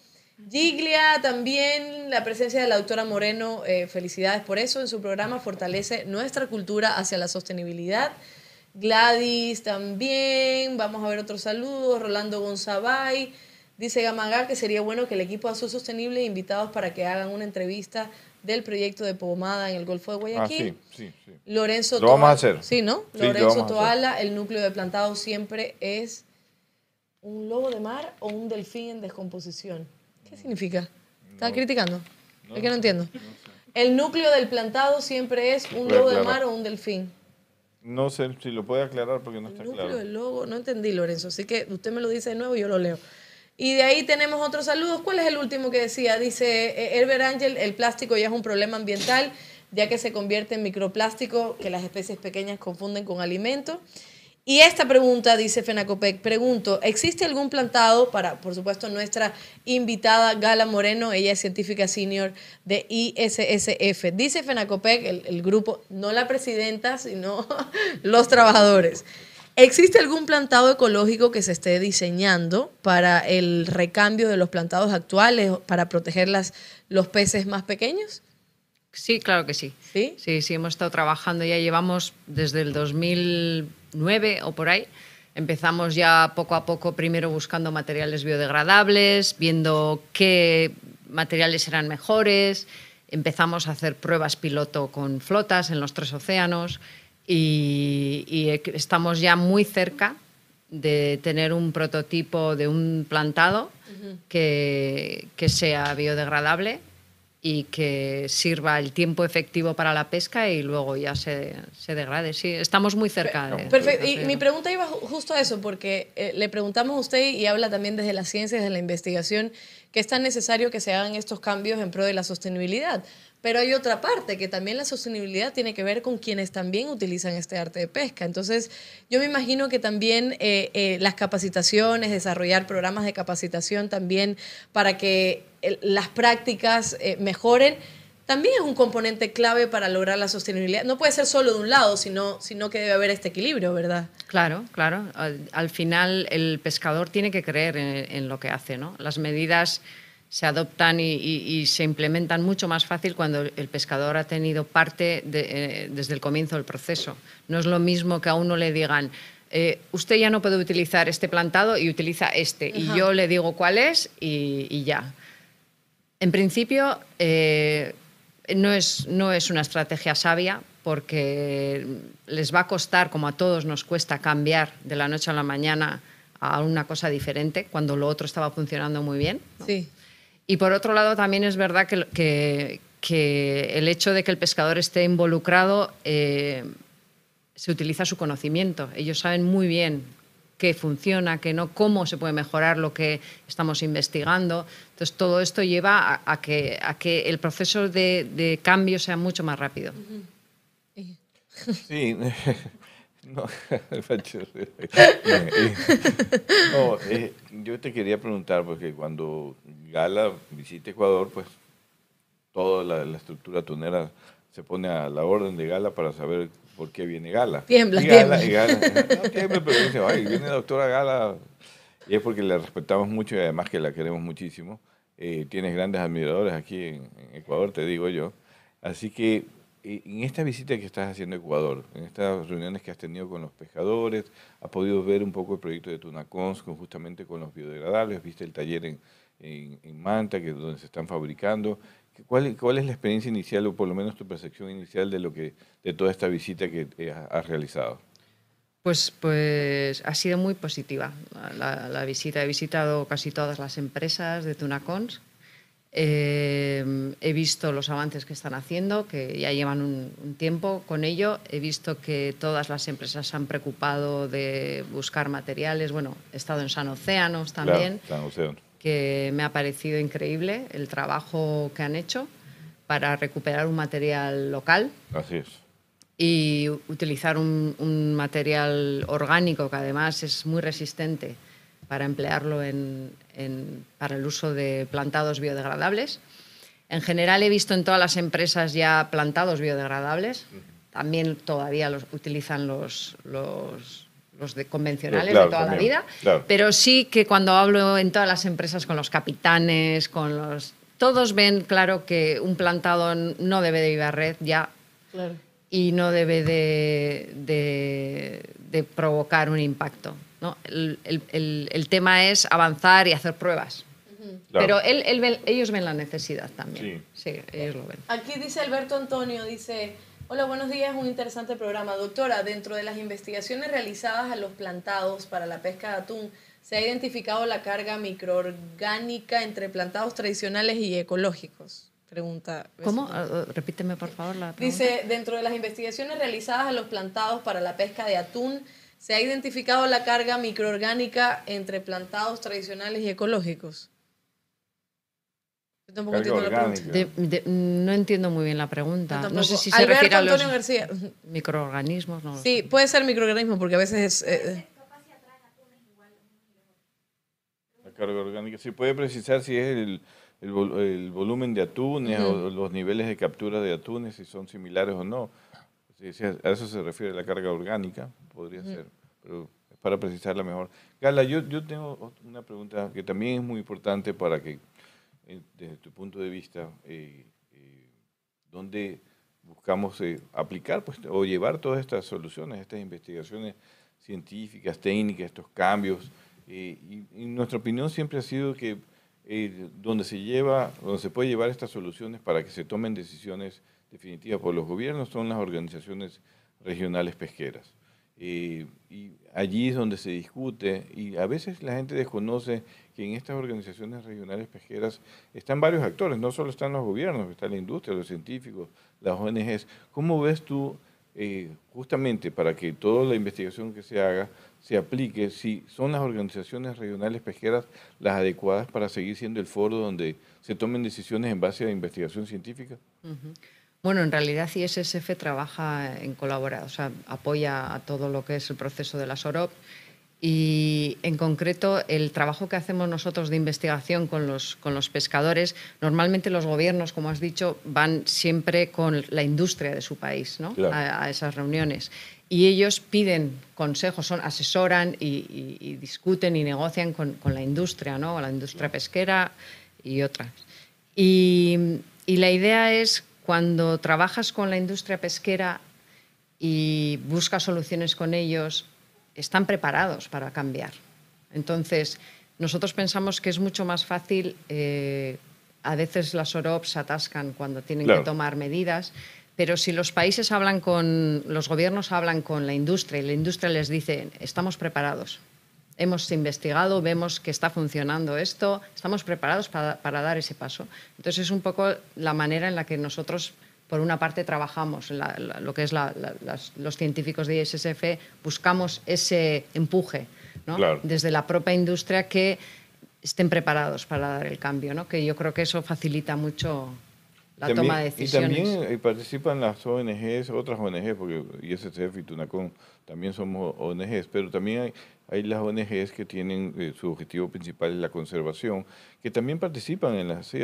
Giglia también, la presencia de la doctora Moreno, felicidades por eso. En su programa fortalece nuestra cultura hacia la sostenibilidad. Gladys también, vamos a ver otros saludos. Rolando Gonzabay, dice Gamagar que sería bueno que el equipo de Azul Sostenible invitados para que hagan una entrevista del proyecto de pomada en el Golfo de Guayaquil. Sí. Lorenzo Toala. Lo vamos a hacer. Sí, ¿no? Sí, Lorenzo Toala, el núcleo de plantado siempre es... ¿Un lobo de mar o un delfín en descomposición? ¿Qué significa? ¿Estás criticando? No, es que no entiendo. No sé. El núcleo del plantado siempre es un lobo de mar o un delfín. No sé si lo puede aclarar porque no está claro. El núcleo del lobo, no entendí, Lorenzo. Así que usted me lo dice de nuevo y yo lo leo. Y de ahí tenemos otros saludos. ¿Cuál es el último que decía? Dice Herbert Ángel, el plástico ya es un problema ambiental, ya que se convierte en microplástico que las especies pequeñas confunden con alimento. Y esta pregunta, dice Fenacopec, pregunto, ¿existe algún plantado para, por supuesto, nuestra invitada Gala Moreno? Ella es científica senior de ISSF. Dice Fenacopec, el grupo, no la presidenta, sino los trabajadores. ¿Existe algún plantado ecológico que se esté diseñando para el recambio de los plantados actuales para proteger los peces más pequeños? Sí, claro que sí. Sí, hemos estado trabajando, ya llevamos desde el 2009 o por ahí. Empezamos ya poco a poco, primero buscando materiales biodegradables, viendo qué materiales eran mejores. Empezamos a hacer pruebas piloto con flotas en los 3 océanos y estamos ya muy cerca de tener un prototipo de un plantado que sea biodegradable y que sirva el tiempo efectivo para la pesca y luego ya se degrade. Sí, estamos muy cerca. Perfecto. Y mi pregunta iba justo a eso, porque le preguntamos a usted y habla también desde la ciencia, desde la investigación, que es tan necesario que se hagan estos cambios en pro de la sostenibilidad. Pero hay otra parte, que también la sostenibilidad tiene que ver con quienes también utilizan este arte de pesca. Entonces, yo me imagino que también las capacitaciones, desarrollar programas de capacitación también para que las prácticas mejoren, también es un componente clave para lograr la sostenibilidad. No puede ser solo de un lado, sino que debe haber este equilibrio, ¿verdad? Claro, claro. Al final, el pescador tiene que creer en lo que hace, ¿no? Las medidas se adoptan y se implementan mucho más fácil cuando el pescador ha tenido parte desde el comienzo del proceso. No es lo mismo que a uno le digan, usted ya no puede utilizar este plantado y utiliza este, y yo le digo cuál es y ya. En principio, no es una estrategia sabia, porque les va a costar, como a todos nos cuesta cambiar de la noche a la mañana a una cosa diferente, cuando lo otro estaba funcionando muy bien, ¿no? Sí. Y por otro lado, también es verdad que el hecho de que el pescador esté involucrado, se utiliza su conocimiento. Ellos saben muy bien qué funciona, qué no, cómo se puede mejorar lo que estamos investigando. Entonces, todo esto lleva a que el proceso de cambio sea mucho más rápido. Sí. No, yo te quería preguntar, porque cuando Gala visita Ecuador, pues toda la estructura atunera se pone a la orden de Gala para saber por qué viene Gala. Tiembla, tiembla, pero dice, ay, viene la doctora Gala, y es porque la respetamos mucho y además que la queremos muchísimo. Tienes grandes admiradores aquí en Ecuador, te digo yo. Así que en esta visita que estás haciendo a Ecuador, en estas reuniones que has tenido con los pescadores, has podido ver un poco el proyecto de Tunacons, justamente con los biodegradables, viste el taller en Manta, que es donde se están fabricando. ¿Cuál es la experiencia inicial, o por lo menos tu percepción inicial de toda esta visita que has realizado? Pues ha sido muy positiva la visita. He visitado casi todas las empresas de Tunacons. He visto los avances que están haciendo, que ya llevan un tiempo con ello. He visto que todas las empresas se han preocupado de buscar materiales. Bueno, he estado en San Océanos también, claro, San Océanos, que me ha parecido increíble el trabajo que han hecho para recuperar un material local. Así es. Y utilizar un material orgánico, que además es muy resistente, para emplearlo para el uso de plantados biodegradables. En general, he visto en todas las empresas ya plantados biodegradables. También todavía los utilizan los convencionales, claro, de toda también, la vida. Claro. Pero sí que cuando hablo en todas las empresas con los capitanes, todos ven claro que un plantado no debe de ir a red ya. Claro. Y no debe de provocar un impacto, ¿no? El tema es avanzar y hacer pruebas. Uh-huh. Claro. Pero ellos ven la necesidad también. Sí. Sí, ellos lo ven. Aquí dice Alberto Antonio, dice: hola, buenos días, un interesante programa. Doctora, dentro de las investigaciones realizadas a los plantados para la pesca de atún, se ha identificado la carga microorgánica entre plantados tradicionales y ecológicos. Pregunta. ¿Cómo? Repíteme, por favor, la pregunta. Dice, dentro de las investigaciones realizadas a los plantados para la pesca de atún, ¿se ha identificado la carga microorgánica entre plantados tradicionales y ecológicos? Yo tampoco entiendo la pregunta. No entiendo muy bien la pregunta. No sé si se refiere a los microorganismos. No, sí, puede ser microorganismo, porque a veces es... La carga orgánica. ¿Se puede precisar si es el volumen de atunes, uh-huh, o los niveles de captura de atunes, si son similares o no? Si a eso se refiere la carga orgánica, podría ser, pero para precisarla mejor. Gala, yo tengo una pregunta que también es muy importante para que, desde tu punto de vista, ¿dónde buscamos aplicar o llevar todas estas soluciones, estas investigaciones científicas, técnicas, estos cambios? Y nuestra opinión siempre ha sido que donde se puede llevar estas soluciones para que se tomen decisiones definitivas por los gobiernos son las organizaciones regionales pesqueras. Y allí es donde se discute, y a veces la gente desconoce que en estas organizaciones regionales pesqueras están varios actores, no solo están los gobiernos, está la industria, los científicos, las ONGs. ¿Cómo ves tú justamente para que toda la investigación que se haga se aplique, si son las organizaciones regionales pesqueras las adecuadas para seguir siendo el foro donde se tomen decisiones en base a investigación científica. Bueno, en realidad ISSF trabaja en colaboración, o sea, apoya a todo lo que es el proceso de las OROP, y en concreto el trabajo que hacemos nosotros de investigación con los pescadores, normalmente los gobiernos, como has dicho, van siempre con la industria de su país, ¿no? Claro. A esas reuniones. Y ellos piden consejos, asesoran y discuten y negocian con la industria, ¿no? La industria pesquera y otras. Y la idea es, cuando trabajas con la industria pesquera y buscas soluciones con ellos, están preparados para cambiar. Entonces, nosotros pensamos que es mucho más fácil, a veces las OROPS se atascan cuando tienen que tomar medidas. Pero si los países hablan con, los gobiernos hablan con la industria y la industria les dice, estamos preparados, hemos investigado, vemos que está funcionando esto, estamos preparados para dar ese paso. Entonces es un poco la manera en la que nosotros, por una parte, trabajamos, lo que es los científicos de ISSF, buscamos ese empuje, ¿no? Claro. Desde la propia industria, que estén preparados para dar el cambio, ¿no? Que yo creo que eso facilita mucho la toma de decisiones. Y también participan las ONGs, otras ONGs, porque ISSF y Tunacons también somos ONGs, pero también hay las ONGs que tienen su objetivo principal es la conservación, que también participan en las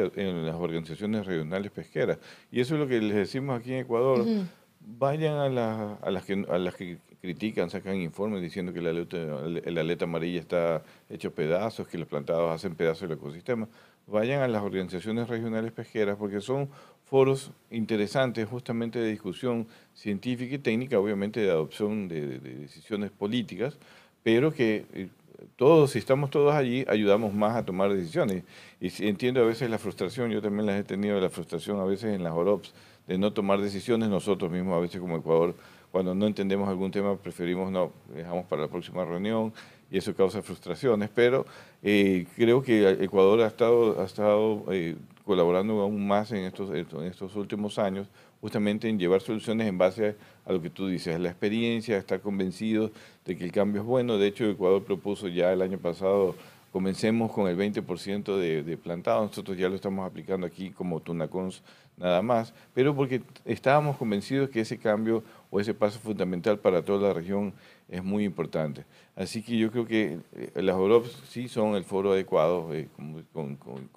organizaciones regionales pesqueras. Y eso es lo que les decimos aquí en Ecuador. Vayan a las que critican, sacan informes diciendo que la aleta amarilla está hecho pedazos, que los plantados hacen pedazos del ecosistema. Vayan a las organizaciones regionales pesqueras, porque son foros interesantes justamente de discusión científica y técnica, obviamente de adopción de decisiones políticas, pero que todos, si estamos todos allí, ayudamos más a tomar decisiones. Y entiendo a veces la frustración, yo también las he tenido, la frustración a veces en las OROPS de no tomar decisiones nosotros mismos, a veces como Ecuador, cuando no entendemos algún tema, preferimos no, dejamos para la próxima reunión, y eso causa frustraciones, pero creo que Ecuador ha estado colaborando aún más en estos últimos años, justamente en llevar soluciones en base a lo que tú dices, la experiencia, estar convencidos de que el cambio es bueno. De hecho, Ecuador propuso ya el año pasado, comencemos con el 20% de plantado, nosotros ya lo estamos aplicando aquí como Tunacons nada más, pero porque estábamos convencidos que ese cambio o ese paso fundamental para toda la región es muy importante. Así que yo creo que las OROPS sí son el foro adecuado,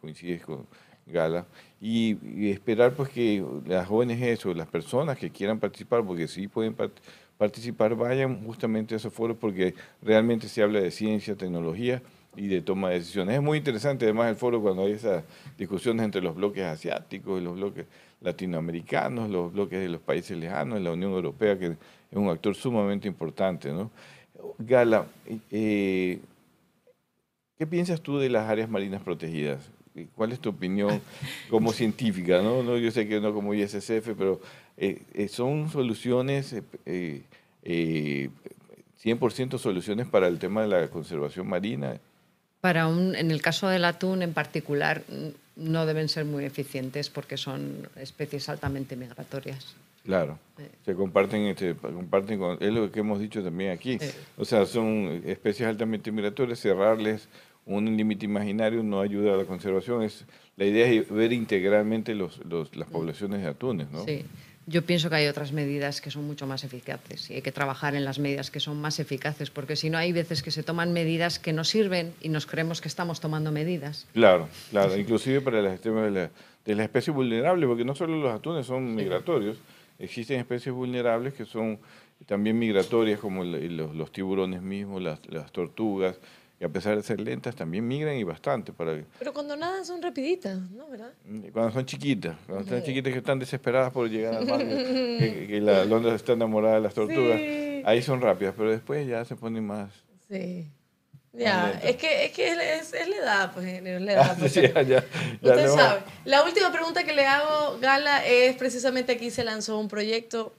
coincides con Gala, y esperar pues que las ONGs o las personas que quieran participar, porque sí pueden participar, vayan justamente a esos foros, porque realmente se habla de ciencia, tecnología y de toma de decisiones. Es muy interesante además el foro cuando hay esas discusiones entre los bloques asiáticos, los bloques latinoamericanos, los bloques de los países lejanos, la Unión Europea, que es un actor sumamente importante, ¿no? Gala, ¿qué piensas tú de las áreas marinas protegidas? ¿Cuál es tu opinión como científica? ¿No? Yo sé que no como ISSF, pero ¿son soluciones 100% soluciones para el tema de la conservación marina? En el caso del atún en particular, no deben ser muy eficientes porque son especies altamente migratorias. Claro, se comparten con, es lo que hemos dicho también aquí. O sea, son especies altamente migratorias, cerrarles un límite imaginario no ayuda a la conservación. La idea es ver integralmente las poblaciones de atunes, ¿no? Sí. Yo pienso que hay otras medidas que son mucho más eficaces y hay que trabajar en las medidas que son más eficaces, porque si no, hay veces que se toman medidas que no sirven y nos creemos que estamos tomando medidas. Claro, claro, inclusive para el tema de la especie vulnerable, porque no solo los atunes son migratorios, existen especies vulnerables que son también migratorias, como los tiburones mismos, las tortugas, que a pesar de ser lentas, también migran y bastante. Pero cuando nadan son rapiditas, ¿no? ¿Verdad? Cuando son chiquitas. Cuando están chiquitas, que están desesperadas por llegar al mar, que la Londra está enamorada de las tortugas. Sí. Ahí son rápidas, pero después ya se ponen más... Sí. Ya, es que es la edad, pues, es la edad. Pues, sí, ya usted sabe. La última pregunta que le hago, Gala, es precisamente aquí se lanzó un proyecto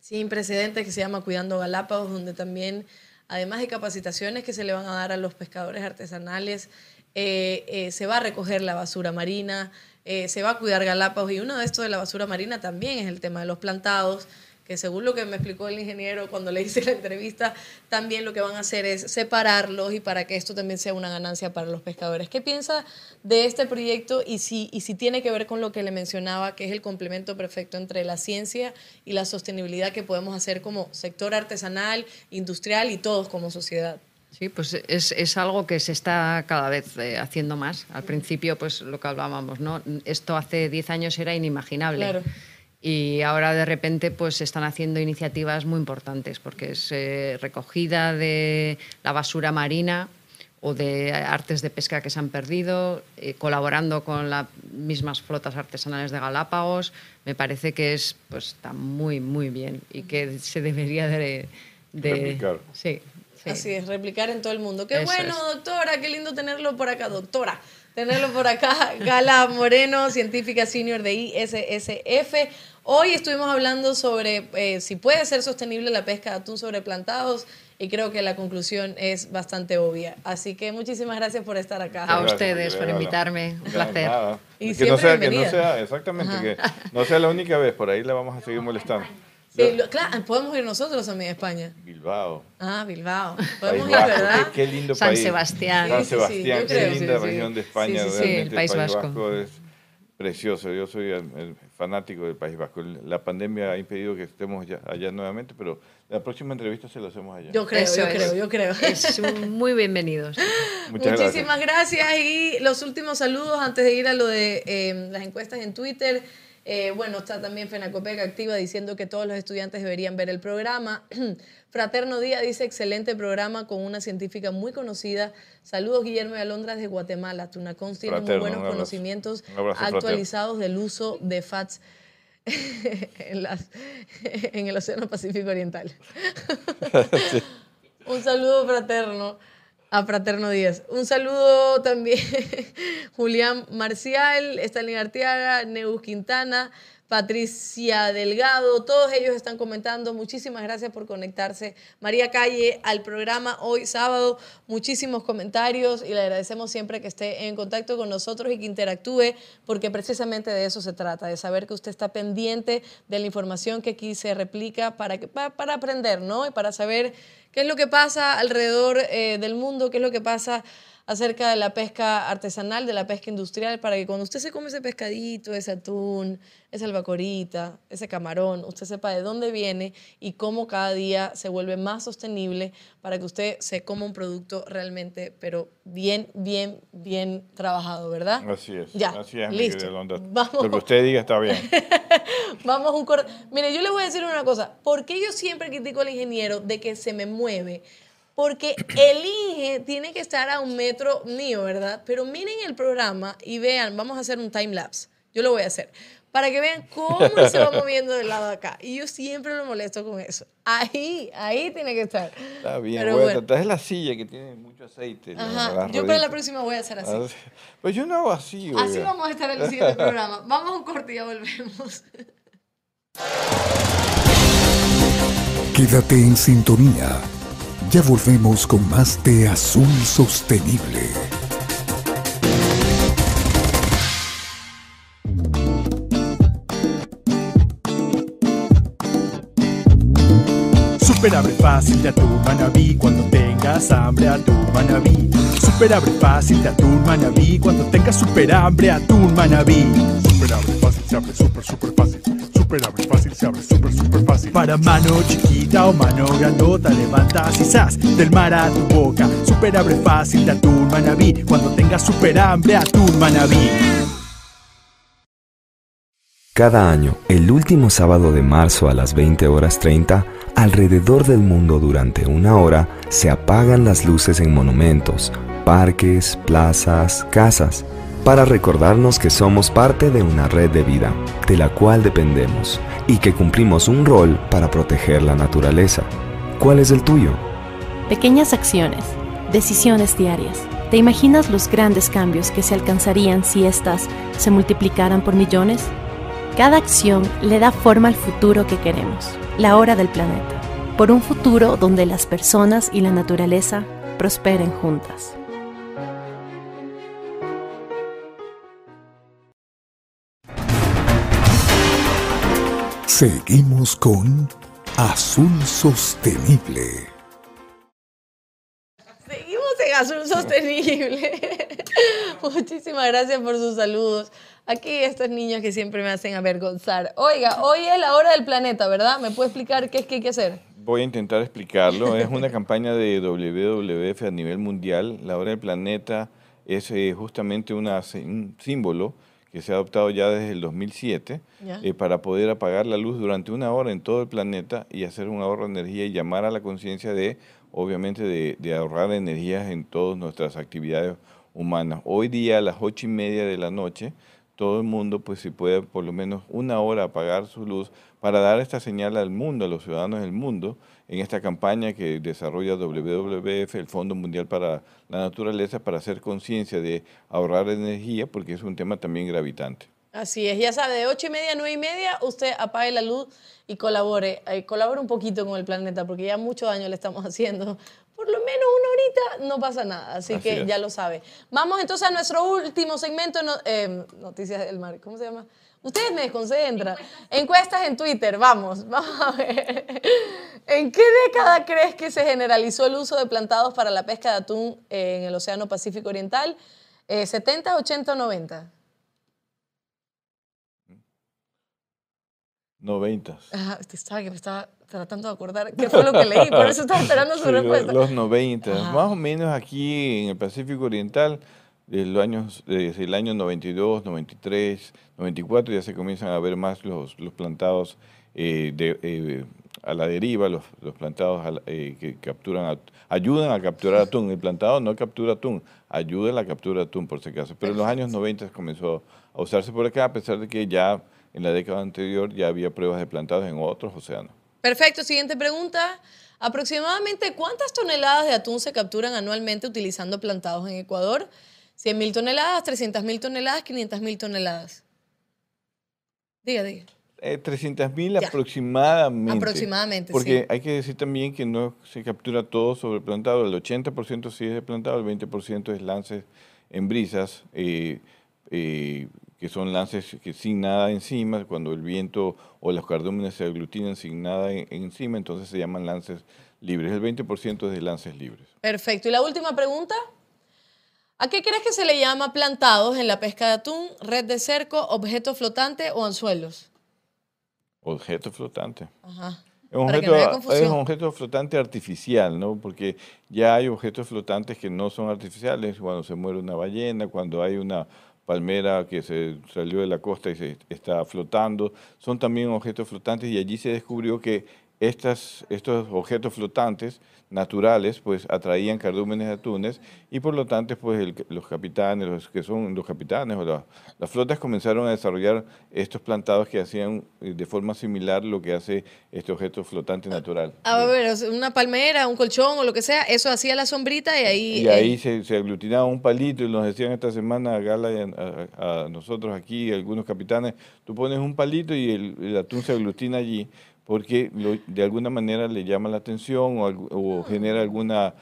sin precedentes que se llama Cuidando Galápagos, donde también... Además de capacitaciones que se le van a dar a los pescadores artesanales, se va a recoger la basura marina, se va a cuidar Galápagos, y uno de estos de la basura marina también es el tema de los plantados, que según lo que me explicó el ingeniero cuando le hice la entrevista, también lo que van a hacer es separarlos y para que esto también sea una ganancia para los pescadores. ¿Qué piensa de este proyecto y si tiene que ver con lo que le mencionaba, que es el complemento perfecto entre la ciencia y la sostenibilidad que podemos hacer como sector artesanal, industrial y todos como sociedad? Sí, pues es algo que se está cada vez haciendo más. Al principio, pues lo que hablábamos, ¿no? Esto hace 10 años era inimaginable. Claro. Y ahora de repente pues se están haciendo iniciativas muy importantes, porque es recogida de la basura marina o de artes de pesca que se han perdido, colaborando con las mismas flotas artesanales de Galápagos. Me parece que es, pues, está muy, muy bien y que se debería de replicar. Sí, sí. Así es, replicar en todo el mundo. ¡Qué bueno, doctora! ¡Qué lindo tenerlo por acá, doctora! Tenerlo por acá, Gala Moreno, científica senior de ISSF. Hoy estuvimos hablando sobre si puede ser sostenible la pesca de atún sobreplantados y creo que la conclusión es bastante obvia. Así que muchísimas gracias por estar acá. A ustedes por invitarme, un placer. Nada. Y que no sea, exactamente, que no sea la única vez, por ahí la vamos a seguir molestando. Sí, claro, podemos ir nosotros también a España. Bilbao. Ah, Bilbao. Podemos ir, ¿verdad? Qué lindo San país. Sebastián. Sí, San Sebastián, sí, sí, qué linda región de España. Sí, sí, sí, el País Vasco. Es precioso. Yo soy el fanático del País Vasco. La pandemia ha impedido que estemos allá nuevamente, pero la próxima entrevista se la hacemos allá. Yo creo. Es muy bienvenidos. Muchísimas gracias. Y los últimos saludos antes de ir a lo de las encuestas en Twitter. Bueno, está también Fenacopeca activa diciendo que todos los estudiantes deberían ver el programa. Fraterno Díaz dice, excelente programa con una científica muy conocida. Saludos, Guillermo de Alondra, de Guatemala. Tunacons tiene muy buenos conocimientos actualizados del uso de FADS en el Océano Pacífico Oriental. Sí. Un saludo fraterno. A Fraterno Díaz. Un saludo también, Julián Marcial, Stalin Arteaga, Neus Quintana, Patricia Delgado, todos ellos están comentando. Muchísimas gracias por conectarse. María Calle, al programa hoy sábado, muchísimos comentarios y le agradecemos siempre que esté en contacto con nosotros y que interactúe, porque precisamente de eso se trata, de saber que usted está pendiente de la información que aquí se replica para aprender, ¿no? Y para saber qué es lo que pasa alrededor del mundo, qué es lo que pasa acerca de la pesca artesanal, de la pesca industrial, para que cuando usted se come ese pescadito, ese atún, esa albacorita, ese camarón, usted sepa de dónde viene y cómo cada día se vuelve más sostenible para que usted se coma un producto realmente, pero bien trabajado, ¿verdad? Así es. Ya, así es, listo. Vamos. Lo que usted diga está bien. Vamos un corte. Mire, yo le voy a decir una cosa. ¿Por qué yo siempre critico al ingeniero de que se me mueve? Porque el INGE tiene que estar a un metro mío, ¿verdad? Pero miren el programa y vean, vamos a hacer un time-lapse. Yo lo voy a hacer. Para que vean cómo se va moviendo de lado acá. Y yo siempre lo molesto con eso. Ahí tiene que estar. Está bien, pero bueno. Traes la silla que tiene mucho aceite. Ajá, yo para la próxima voy a hacer así. Pues yo no hago así. Así oiga. Vamos a estar en el siguiente programa. Vamos a un corte y ya volvemos. Quédate en sintonía. Ya volvemos con más de Azul Sostenible. Súper abre fácil de Atún Manabí cuando tengas hambre, Atún Manabí. Súper abre fácil de Atún Manabí cuando tengas súper hambre, Atún Manabí. Súper abre fácil, se abre súper fácil. Súper abre fácil, se abre súper fácil. Para mano chiquita o mano grandota, levantas y zas del mar a tu boca. Súper abre fácil de Atún Manabí cuando tengas súper hambre, Atún Manabí. Cada año, el último sábado de marzo a las 20:30, alrededor del mundo durante una hora, se apagan las luces en monumentos, parques, plazas, casas, para recordarnos que somos parte de una red de vida, de la cual dependemos, y que cumplimos un rol para proteger la naturaleza. ¿Cuál es el tuyo? Pequeñas acciones, decisiones diarias. ¿Te imaginas los grandes cambios que se alcanzarían si estas se multiplicaran por millones? Cada acción le da forma al futuro que queremos, la hora del planeta, por un futuro donde las personas y la naturaleza prosperen juntas. Seguimos con Azul Sostenible. Seguimos en Azul Sostenible. Muchísimas gracias por sus saludos. Aquí estos niños que siempre me hacen avergonzar. Oiga, hoy es la hora del planeta, ¿verdad? ¿Me puede explicar qué es que hay que hacer? Voy a intentar explicarlo. Es una campaña de WWF a nivel mundial. La hora del planeta es justamente un símbolo que se ha adoptado ya desde el 2007, para poder apagar la luz durante una hora en todo el planeta y hacer un ahorro de energía y llamar a la conciencia de, obviamente, de ahorrar energías en todas nuestras actividades humanas. Hoy día a las 8:30 de la noche, todo el mundo, pues si puede, por lo menos una hora apagar su luz para dar esta señal al mundo, a los ciudadanos del mundo, en esta campaña que desarrolla WWF, el Fondo Mundial para la Naturaleza, para hacer conciencia de ahorrar energía, porque es un tema también gravitante. Así es, ya sabe, de 8:30 a 9:30, usted apague la luz y colabore, colabore un poquito con el planeta, porque ya mucho daño le estamos haciendo. Por lo menos una horita no pasa nada, así que ya lo sabe. Vamos entonces a nuestro último segmento, Noticias del Mar, ¿cómo se llama? Ustedes me desconcentran. Encuestas en Twitter, vamos a ver. ¿En qué década crees que se generalizó el uso de plantados para la pesca de atún en el Océano Pacífico Oriental? ¿70, 80 o 90? 90. Ah, usted sabe que me estaba tratando de acordar qué fue lo que leí, por eso estaba esperando su respuesta. Los 90, más o menos aquí en el Pacífico Oriental, desde el año 92, 93, 94 ya se comienzan a ver más los plantados a la deriva, los plantados que capturan, ayudan a capturar atún. El plantado no captura atún, ayuda a la captura de atún por si acaso. Pero en los años 90 comenzó a usarse por acá, a pesar de que ya en la década anterior ya había pruebas de plantados en otros océanos. Perfecto, siguiente pregunta. ¿Aproximadamente cuántas toneladas de atún se capturan anualmente utilizando plantados en Ecuador? 100.000 toneladas, 300.000 toneladas, 500.000 toneladas. Diga. 300.000 aproximadamente. Aproximadamente, porque hay que decir también que no se captura todo sobre plantado. El 80% sí es de plantado, el 20% es lances en brisas, que son lances que sin nada encima, cuando el viento o los cardúmenes se aglutinan sin nada encima, entonces se llaman lances libres. El 20% es de lances libres. Perfecto. Y la última pregunta, ¿a qué crees que se le llama plantados en la pesca de atún? ¿Red de cerco, objeto flotante o anzuelos? Objeto flotante. Ajá. Es un objeto flotante artificial, ¿no? Porque ya hay objetos flotantes que no son artificiales, cuando se muere una ballena, cuando hay una palmera que se salió de la costa y se está flotando, son también objetos flotantes, y allí se descubrió que estos objetos flotantes naturales pues atraían cardúmenes de atunes, y por lo tanto pues las flotas comenzaron a desarrollar estos plantados que hacían de forma similar lo que hace este objeto flotante natural. A ver, una palmera, un colchón o lo que sea, eso hacía la sombrita y ahí... Y ahí se aglutinaba un palito, y nos decían esta semana a Gala y a nosotros aquí, a algunos capitanes, tú pones un palito y el atún se aglutina allí, porque de alguna manera le llama la atención o genera alguna,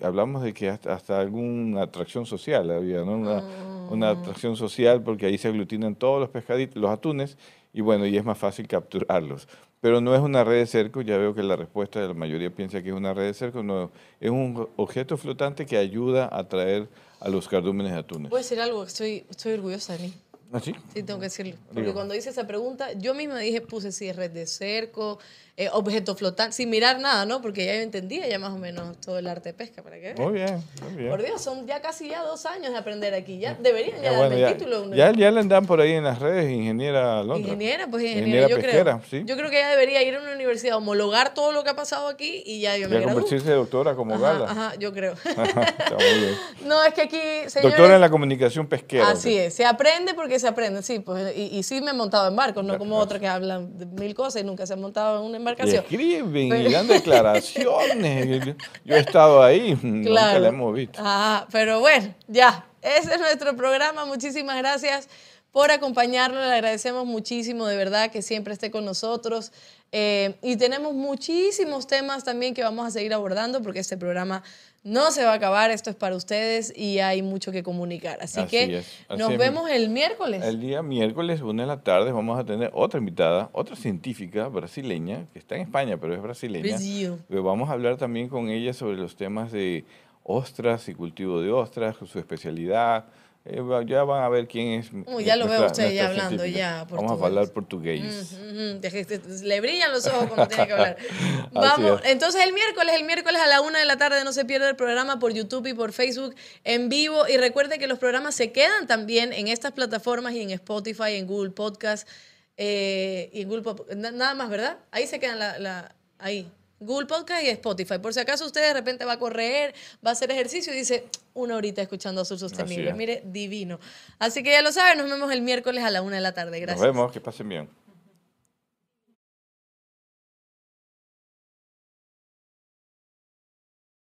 hablamos de que hasta alguna atracción social había, ¿no? Una atracción social, porque ahí se aglutinan todos los pescaditos, los atunes, y bueno, y es más fácil capturarlos. Pero no es una red de cerco, ya veo que la respuesta de la mayoría piensa que es una red de cerco, no, es un objeto flotante que ayuda a atraer a los cardúmenes de atunes. ¿Puedo decir algo? Estoy orgullosa de mí. ¿Ah, sí? Sí, tengo que decirlo. Porque cuando hice esa pregunta, yo misma dije, puse cierres de cerco, objeto flotante, sin mirar nada, ¿no? Porque ya entendía ya más o menos todo el arte de pesca, ¿para qué? Muy bien, muy bien. Por Dios, son ya casi 2 años de aprender aquí. Ya deberían darme el título. Ya le andan por ahí en las redes, ingeniera Londra. Ingeniera pesquera, creo. ¿Sí? Yo creo que ya debería ir a una universidad, homologar todo lo que ha pasado aquí y ya yo me gradúo. Convertirse de doctora como Gala. Ajá, yo creo. Está muy bien. No, es que aquí, señores... Doctora en la comunicación pesquera. Así es, se aprende porque se aprende, sí, pues, y sí me he montado en barcos, no como otros que hablan de 1000 cosas y nunca se han montado en una embarcación. Y escriben y dan declaraciones. Yo he estado ahí, nunca la hemos visto. Ah, pero bueno, ya, ese es nuestro programa. Muchísimas gracias por acompañarnos, le agradecemos muchísimo, de verdad, que siempre esté con nosotros. Y tenemos muchísimos temas también que vamos a seguir abordando, porque este programa no se va a acabar, esto es para ustedes y hay mucho que comunicar. Así que nos vemos el miércoles. El día miércoles, 1 de la tarde, vamos a tener otra invitada, otra científica brasileña, que está en España, pero es brasileña. Brasil. Vamos a hablar también con ella sobre los temas de ostras y cultivo de ostras, su especialidad. Ya van a ver quién es. Ya lo veo usted hablando. Vamos a hablar portugués. Le brillan los ojos cuando tiene que hablar. Vamos. Entonces el miércoles a la 1 de la tarde no se pierda el programa por YouTube y por Facebook en vivo. Y recuerde que los programas se quedan también en estas plataformas y en Spotify, en Google Podcast. Y en Google Podcast, nada más, ¿verdad? Ahí se quedan ahí. Google Podcast y Spotify. Por si acaso usted de repente va a correr, va a hacer ejercicio y dice, 1 horita escuchando Azul Sostenible. Mire, divino. Así que ya lo saben, nos vemos el miércoles a la 1 de la tarde. Gracias. Nos vemos, que pasen bien.